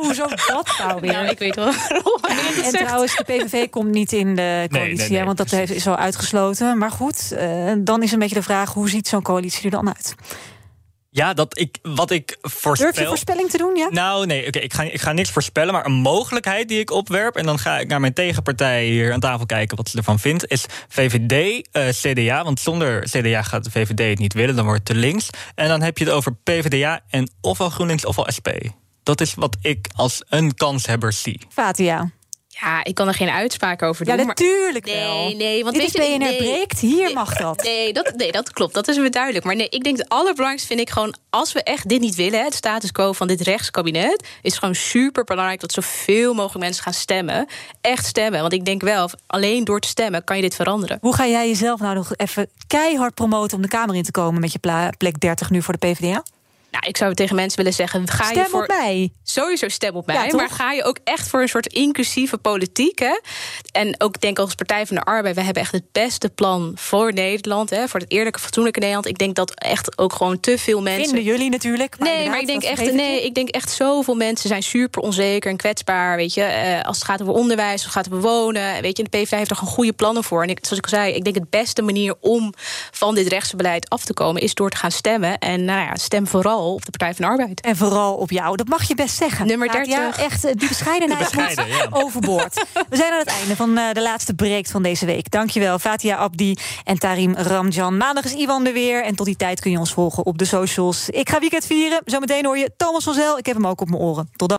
hoezo dat nou weer? Nou, ik weet wel waarom je dat zegt. Trouwens, de PVV komt niet in de coalitie, nee, want dat is al uitgesloten. Maar goed, dan is een beetje de vraag, hoe ziet zo'n coalitie er dan uit? Ja, wat ik voorspel. Durf je voorspelling te doen, ja? Nou, nee, oké, ik ga niks voorspellen. Maar een mogelijkheid die ik opwerp, en dan ga ik naar mijn tegenpartij hier aan tafel kijken wat ze ervan vindt, is VVD, CDA. Want zonder CDA gaat de VVD het niet willen, dan wordt het te links. En dan heb je het over PvdA en ofwel GroenLinks ofwel SP. Dat is wat ik als een kanshebber zie. Fatiha. Ja, ik kan er geen uitspraak over doen. Ja, natuurlijk maar wel. Nee, want dit is BNR breekt, hier mag dat. Nee, dat klopt, dat is weer duidelijk. Maar nee, ik denk het allerbelangrijkste vind ik gewoon, als we echt dit niet willen, het status quo van dit rechtskabinet, is gewoon super belangrijk dat zoveel mogelijk mensen gaan stemmen. Echt stemmen, want ik denk wel, alleen door te stemmen kan je dit veranderen. Hoe ga jij jezelf nou nog even keihard promoten om de Kamer in te komen met je plek 30 nu voor de PvdA? Nou, ik zou tegen mensen willen zeggen... Stem op mij. Sowieso stem op mij. Ja, maar ga je ook echt voor een soort inclusieve politiek? Hè? En ook denk als Partij van de Arbeid... we hebben echt het beste plan voor Nederland. Hè, voor het eerlijke, fatsoenlijke Nederland. Ik denk dat echt ook gewoon te veel mensen... Vinden jullie natuurlijk. Maar nee, maar ik denk echt zoveel mensen zijn super onzeker en kwetsbaar. Weet je, als het gaat over onderwijs, als het gaat over wonen. Weet je, de PvdA heeft er gewoon goede plannen voor. En zoals ik al zei, ik denk het beste manier om van dit rechtse beleid af te komen... is door te gaan stemmen. En nou ja, stem vooral op de Partij van de Arbeid. En vooral op jou, dat mag je best zeggen. Nummer 30. Ja, echt, die bescheidenheid moet overboord. We zijn aan het einde van de laatste break van deze week. Dankjewel, Fatiha Abdi en Tarik Ramjan. Maandag is Iwan er weer. En tot die tijd kun je ons volgen op de socials. Ik ga weekend vieren. Zometeen hoor je Thomas van Zijl. Ik heb hem ook op mijn oren. Tot dan.